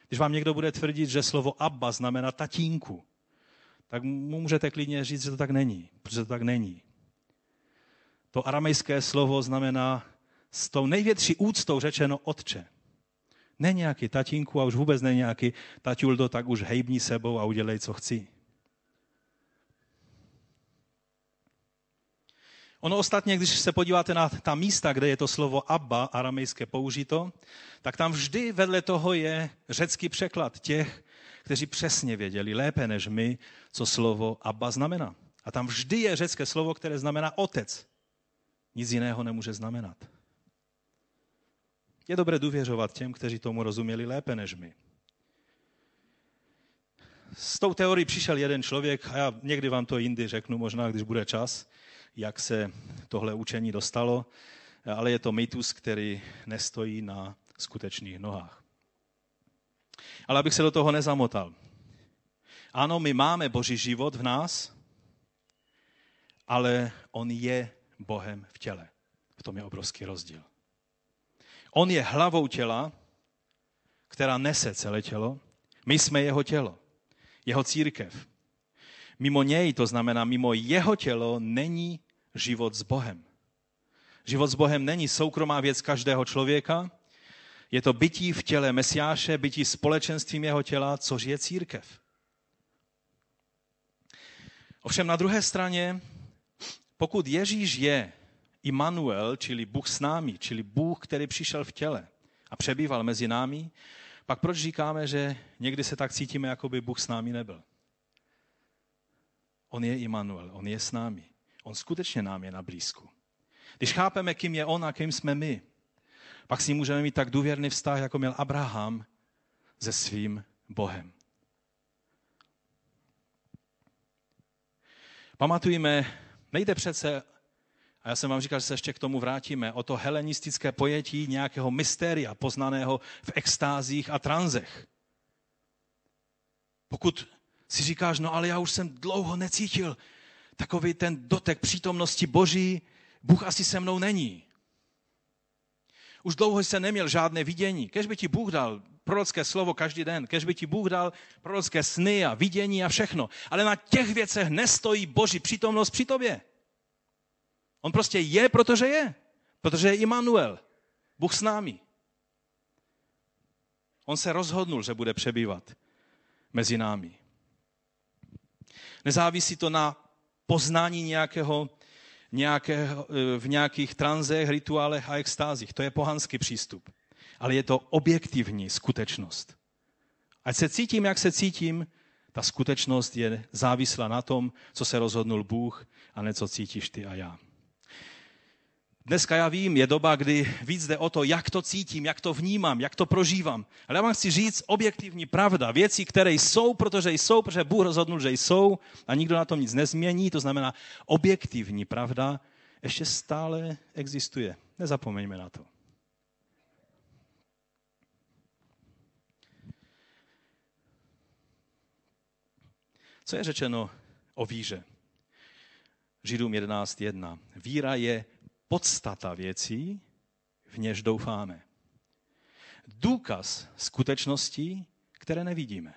Když vám někdo bude tvrdit, že slovo Abba znamená tatínku, tak mu můžete klidně říct, že to tak není, protože to tak není. To aramejské slovo znamená s tou největší úctou řečeno otče. Ne nějaký tatínku a už vůbec ne nějaký taťuldo, tak už hejbni sebou a udělej, co chci. Ono ostatně, když se podíváte na ta místa, kde je to slovo Abba, aramejské použito, tak tam vždy vedle toho je řecký překlad těch, kteří přesně věděli, lépe než my, co slovo Abba znamená. A tam vždy je řecké slovo, které znamená otec. Nic jiného nemůže znamenat. Je dobré důvěřovat těm, kteří tomu rozuměli lépe než my. S tou teorií přišel jeden člověk, a já někdy vám to jindy řeknu, možná když bude čas, jak se tohle učení dostalo, ale je to mýtus, který nestojí na skutečných nohách. Ale abych se do toho nezamotal. Ano, my máme Boží život v nás, ale on je Bohem v těle. V tom je obrovský rozdíl. On je hlavou těla, která nese celé tělo. My jsme jeho tělo, jeho církev. Mimo něj, to znamená, mimo jeho tělo, není život s Bohem. Život s Bohem není soukromá věc každého člověka. Je to bytí v těle Mesiáše, bytí společenstvím jeho těla, což je církev. Ovšem na druhé straně, pokud Ježíš je Immanuel, čili Bůh s námi, čili Bůh, který přišel v těle a přebýval mezi námi, pak proč říkáme, že někdy se tak cítíme, jako by Bůh s námi nebyl? On je Immanuel, on je s námi. On skutečně nám je na blízku. Když chápeme, kým je on a kým jsme my, pak s ním můžeme mít tak důvěrný vztah, jako měl Abraham se svým Bohem. Pamatujme, nejde přece, a já jsem vám říkal, že se ještě k tomu vrátíme, o to helenistické pojetí nějakého mystéria, poznaného v extázích a tranzech. Pokud si říkáš, no ale já už jsem dlouho necítil takový ten dotek přítomnosti Boží, Bůh asi se mnou není. Už dlouho jsem neměl žádné vidění. Kéž by ti Bůh dal prorocké slovo každý den, kéž by ti Bůh dal prorocké sny a vidění a všechno. Ale na těch věcech nestojí Boží přítomnost při tobě. On prostě je, protože je. Protože je Immanuel, Bůh s námi. On se rozhodnul, že bude přebývat mezi námi. Nezávisí to na poznání v nějakých tranzech, rituálech a extázích. To je pohanský přístup. Ale je to objektivní skutečnost. Ať se cítím, jak se cítím, ta skutečnost je závislá na tom, co se rozhodnul Bůh a ne co cítíš ty a já. Dneska já vím, je doba, kdy víc jde o to, jak to cítím, jak to vnímám, jak to prožívám. Ale já vám chci říct objektivní pravda. Věci, které jsou, protože Bůh rozhodnul, že jsou a nikdo na tom nic nezmění. To znamená, objektivní pravda ještě stále existuje. Nezapomeňme na to. Co je řečeno o víře? Židům 11.1. Víra je podstata věcí, v něž doufáme. Důkaz skutečností, které nevidíme.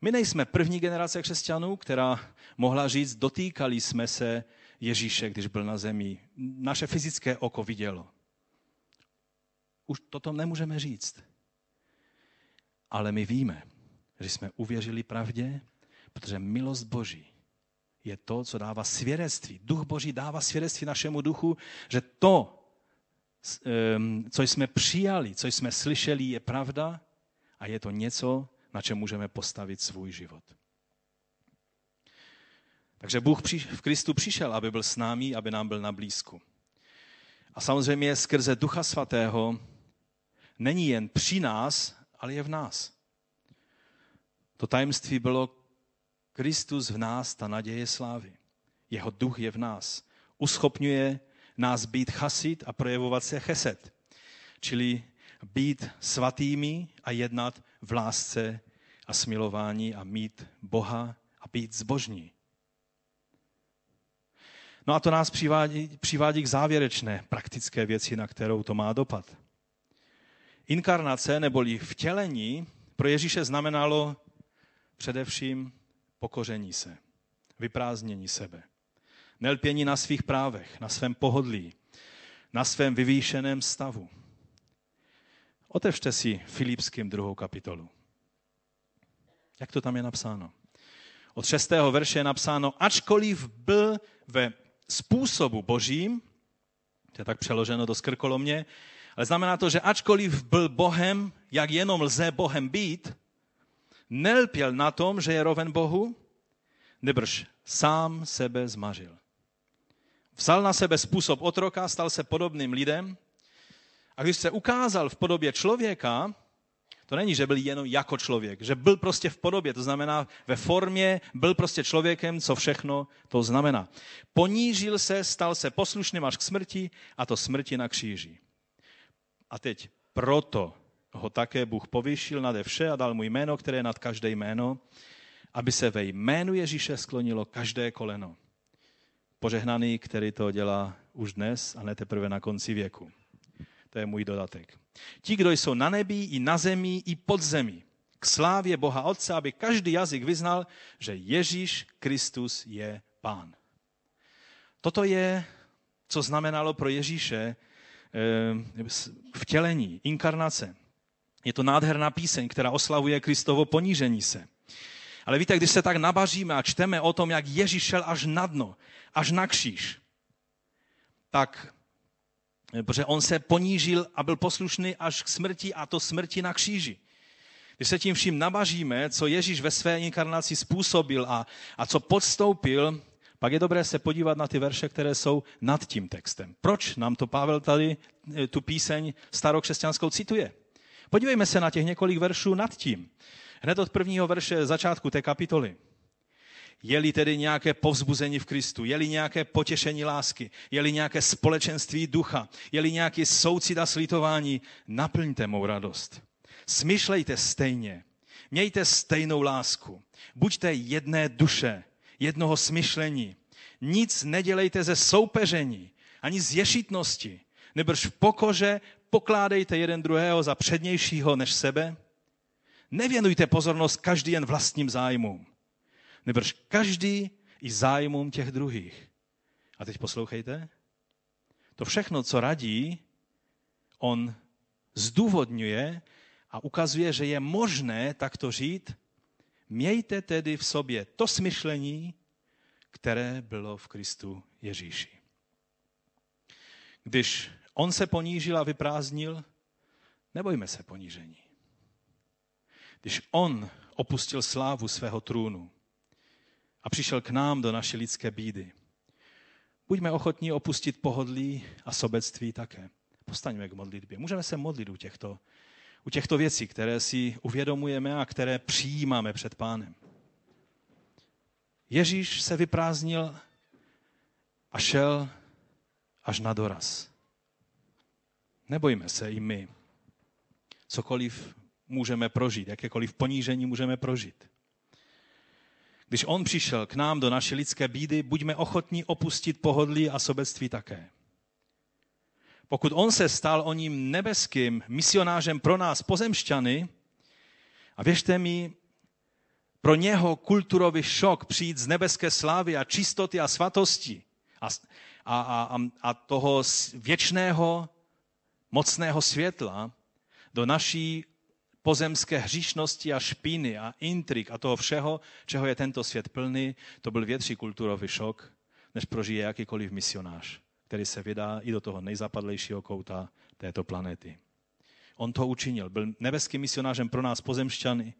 My nejsme první generace křesťanů, která mohla říct, dotýkali jsme se Ježíše, když byl na zemi. Naše fyzické oko vidělo. Už toto nemůžeme říct. Ale my víme, že jsme uvěřili pravdě, protože milost Boží je to, co dává svědectví. Duch Boží dává svědectví našemu duchu, že to, co jsme přijali, co jsme slyšeli, je pravda a je to něco, na čem můžeme postavit svůj život. Takže Bůh v Kristu přišel, aby byl s námi, aby nám byl na blízku. A samozřejmě skrze Ducha Svatého není jen při nás, ale je v nás. To tajemství bylo Kristus v nás, ta naděje slávy. Jeho duch je v nás. Uschopňuje nás být chasid a projevovat se chesed. Čili být svatými a jednat v lásce a smilování a mít Boha a být zbožní. No a to nás přivádí k závěrečné praktické věci, na kterou to má dopad. Inkarnace neboli vtělení pro Ježíše znamenalo především pokoření se, vyprázdnění sebe, nelpění na svých právech, na svém pohodlí, na svém vyvýšeném stavu. Otevřte si Filipským 2. kapitolu. Jak to tam je napsáno? Od 6. verše je napsáno, ačkoliv byl ve způsobu Božím, to je tak přeloženo do skrkolomně, ale znamená to, že ačkoliv byl Bohem, jak jenom lze Bohem být, nelpěl na tom, že je roven Bohu, nebrž sám sebe zmařil. Vzal na sebe způsob otroka, stal se podobným lidem a když se ukázal v podobě člověka, to není, že byl jenom jako člověk, že byl prostě v podobě, to znamená ve formě, byl prostě člověkem, co všechno to znamená. Ponížil se, stal se poslušným až k smrti a to smrti na kříži. A teď proto ho také Bůh povýšil nade vše a dal mu jméno, které je nad každé jméno, aby se ve jménu Ježíše sklonilo každé koleno. Požehnaný, který to dělá už dnes a ne teprve na konci věku. To je můj dodatek. Ti, kdo jsou na nebi, i na zemi, i pod zemí, k slávě Boha Otce, aby každý jazyk vyznal, že Ježíš Kristus je Pán. Toto je, co znamenalo pro Ježíše vtělení, inkarnace. Je to nádherná píseň, která oslavuje Kristovo ponížení se. Ale víte, když se tak nabažíme a čteme o tom, jak Ježíš šel až na dno, až na kříž, tak, protože on se ponížil a byl poslušný až k smrti a to smrti na kříži. Když se tím vším nabažíme, co Ježíš ve své inkarnaci způsobil a co podstoupil, pak je dobré se podívat na ty verše, které jsou nad tím textem. Proč nám to Pavel tady tu píseň starokřesťanskou cituje? Podívejme se na těch několik veršů nad tím. Hned od prvního verše začátku té kapitoly. Je-li tedy nějaké povzbuzení v Kristu, je-li nějaké potěšení lásky, je-li nějaké společenství ducha, je-li nějaký soucit a slitování, naplňte mou radost. Smyšlejte stejně, mějte stejnou lásku, buďte jedné duše, jednoho smyšlení. Nic nedělejte ze soupeření, ani z ješitnosti, nebrž v pokoře pokládejte jeden druhého za přednějšího než sebe. Nevěnujte pozornost každý jen vlastním zájmům, nebrž každý i zájmům těch druhých. A teď poslouchejte. To všechno, co radí, on zdůvodňuje a ukazuje, že je možné takto říct, mějte tedy v sobě to smyšlení, které bylo v Kristu Ježíši. Když on se ponížil a vyprázdnil, nebojme se ponížení. Když on opustil slávu svého trůnu a přišel k nám do naší lidské bídy, buďme ochotní opustit pohodlí a sobectví také. Postaňme k modlitbě. Můžeme se modlit u těchto věcí, které si uvědomujeme a které přijímáme před Pánem. Ježíš se vyprázdnil a šel až na doraz. Nebojme se i my. Cokoliv můžeme prožít, jakékoliv ponížení můžeme prožít. Když on přišel k nám do naší lidské bídy, buďme ochotní opustit pohodlí a sobectví také. Pokud on se stal oním nebeským misionářem pro nás pozemšťany, a věřte mi, pro něho kulturový šok přijít z nebeské slávy a čistoty a svatosti a toho věčného mocného světla do naší pozemské hříšnosti a špíny a intrik a toho všeho, čeho je tento svět plný, to byl větší kulturový šok, než prožije jakýkoliv misionář, který se vydá i do toho nejzapadlejšího kouta této planety. On to učinil, byl nebeským misionářem pro nás pozemšťany.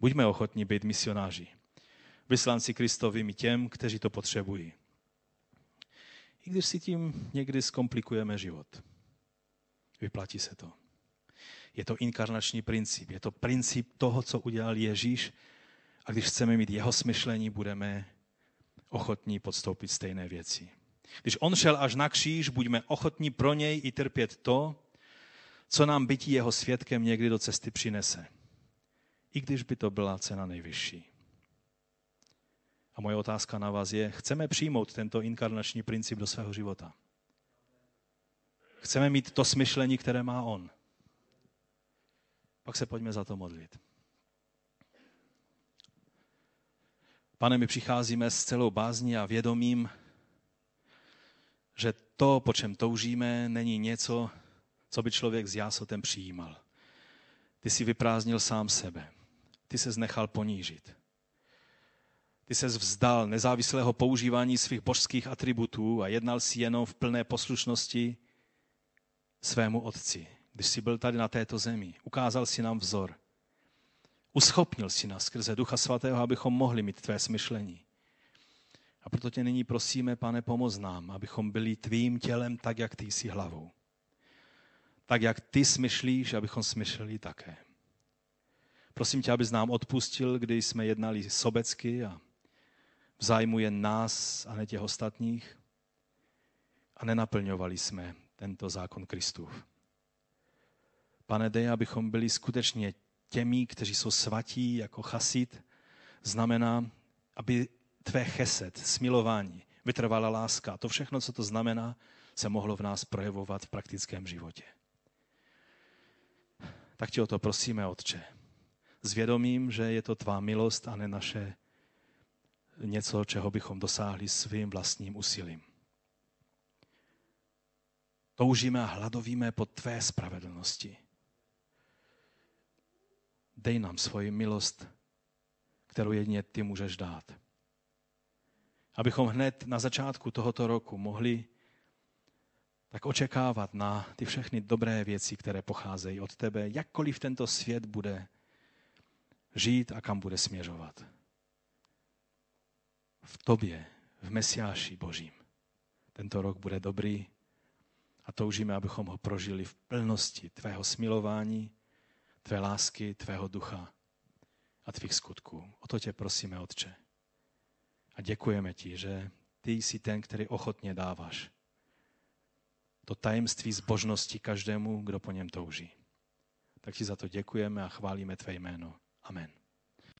Buďme ochotní být misionáři, vyslanci Kristovými těm, kteří to potřebují. I když si tím někdy zkomplikujeme život, vyplatí se to. Je to inkarnační princip, je to princip toho, co udělal Ježíš, a když chceme mít jeho smyšlení, budeme ochotní podstoupit stejné věci. Když on šel až na kříž, buďme ochotní pro něj i trpět to, co nám bytí jeho svědkem někdy do cesty přinese. I když by to byla cena nejvyšší. A moje otázka na vás je, chceme přijmout tento inkarnační princip do svého života? Chceme mít to smyšlení, které má on? Pak se pojďme za to modlit. Pane, my přicházíme s celou bázní a vědomím, že to, po čem toužíme, není něco, co by člověk s jásotem přijímal. Ty jsi vyprázdnil sám sebe. Ty ses nechal ponížit. Ty ses vzdal nezávislého používání svých božských atributů a jednal si jenom v plné poslušnosti svému otci. Když jsi byl tady na této zemi, ukázal si nám vzor. Uschopnil si nás skrze Ducha Svatého, abychom mohli mít tvé smyšlení. A proto tě nyní prosíme, Pane, pomoz nám, abychom byli tvým tělem tak, jak ty jsi hlavou. Tak, jak ty smyšlíš, abychom smyšleli také. Prosím tě, abys nám odpustil, když jsme jednali sobecky a v zájmu jen nás a ne těch ostatních a nenaplňovali jsme tento zákon Kristův. Pane, dej, abychom byli skutečně těmi, kteří jsou svatí, jako chasid, znamená, aby tvé chesed, smilování, vytrvalá láska, to všechno, co to znamená, se mohlo v nás projevovat v praktickém životě. Tak tě o to prosíme, Otče, s vědomím, že je to tvá milost a ne naše něco, čeho bychom dosáhli svým vlastním úsilím. Toužíme a hladovíme po tvé spravedlnosti. Dej nám svoji milost, kterou jedině ty můžeš dát. Abychom hned na začátku tohoto roku mohli tak očekávat na ty všechny dobré věci, které pocházejí od tebe, jakkoliv tento svět bude žít a kam bude směřovat. V tobě, v Mesiáši Božím, tento rok bude dobrý a toužíme, abychom ho prožili v plnosti tvého smilování, tvé lásky, tvého ducha a tvých skutků. O to tě prosíme, Otče. A děkujeme ti, že ty jsi ten, který ochotně dáváš to tajemství zbožnosti každému, kdo po něm touží. Tak ti za to děkujeme a chválíme tvé jméno. Amen.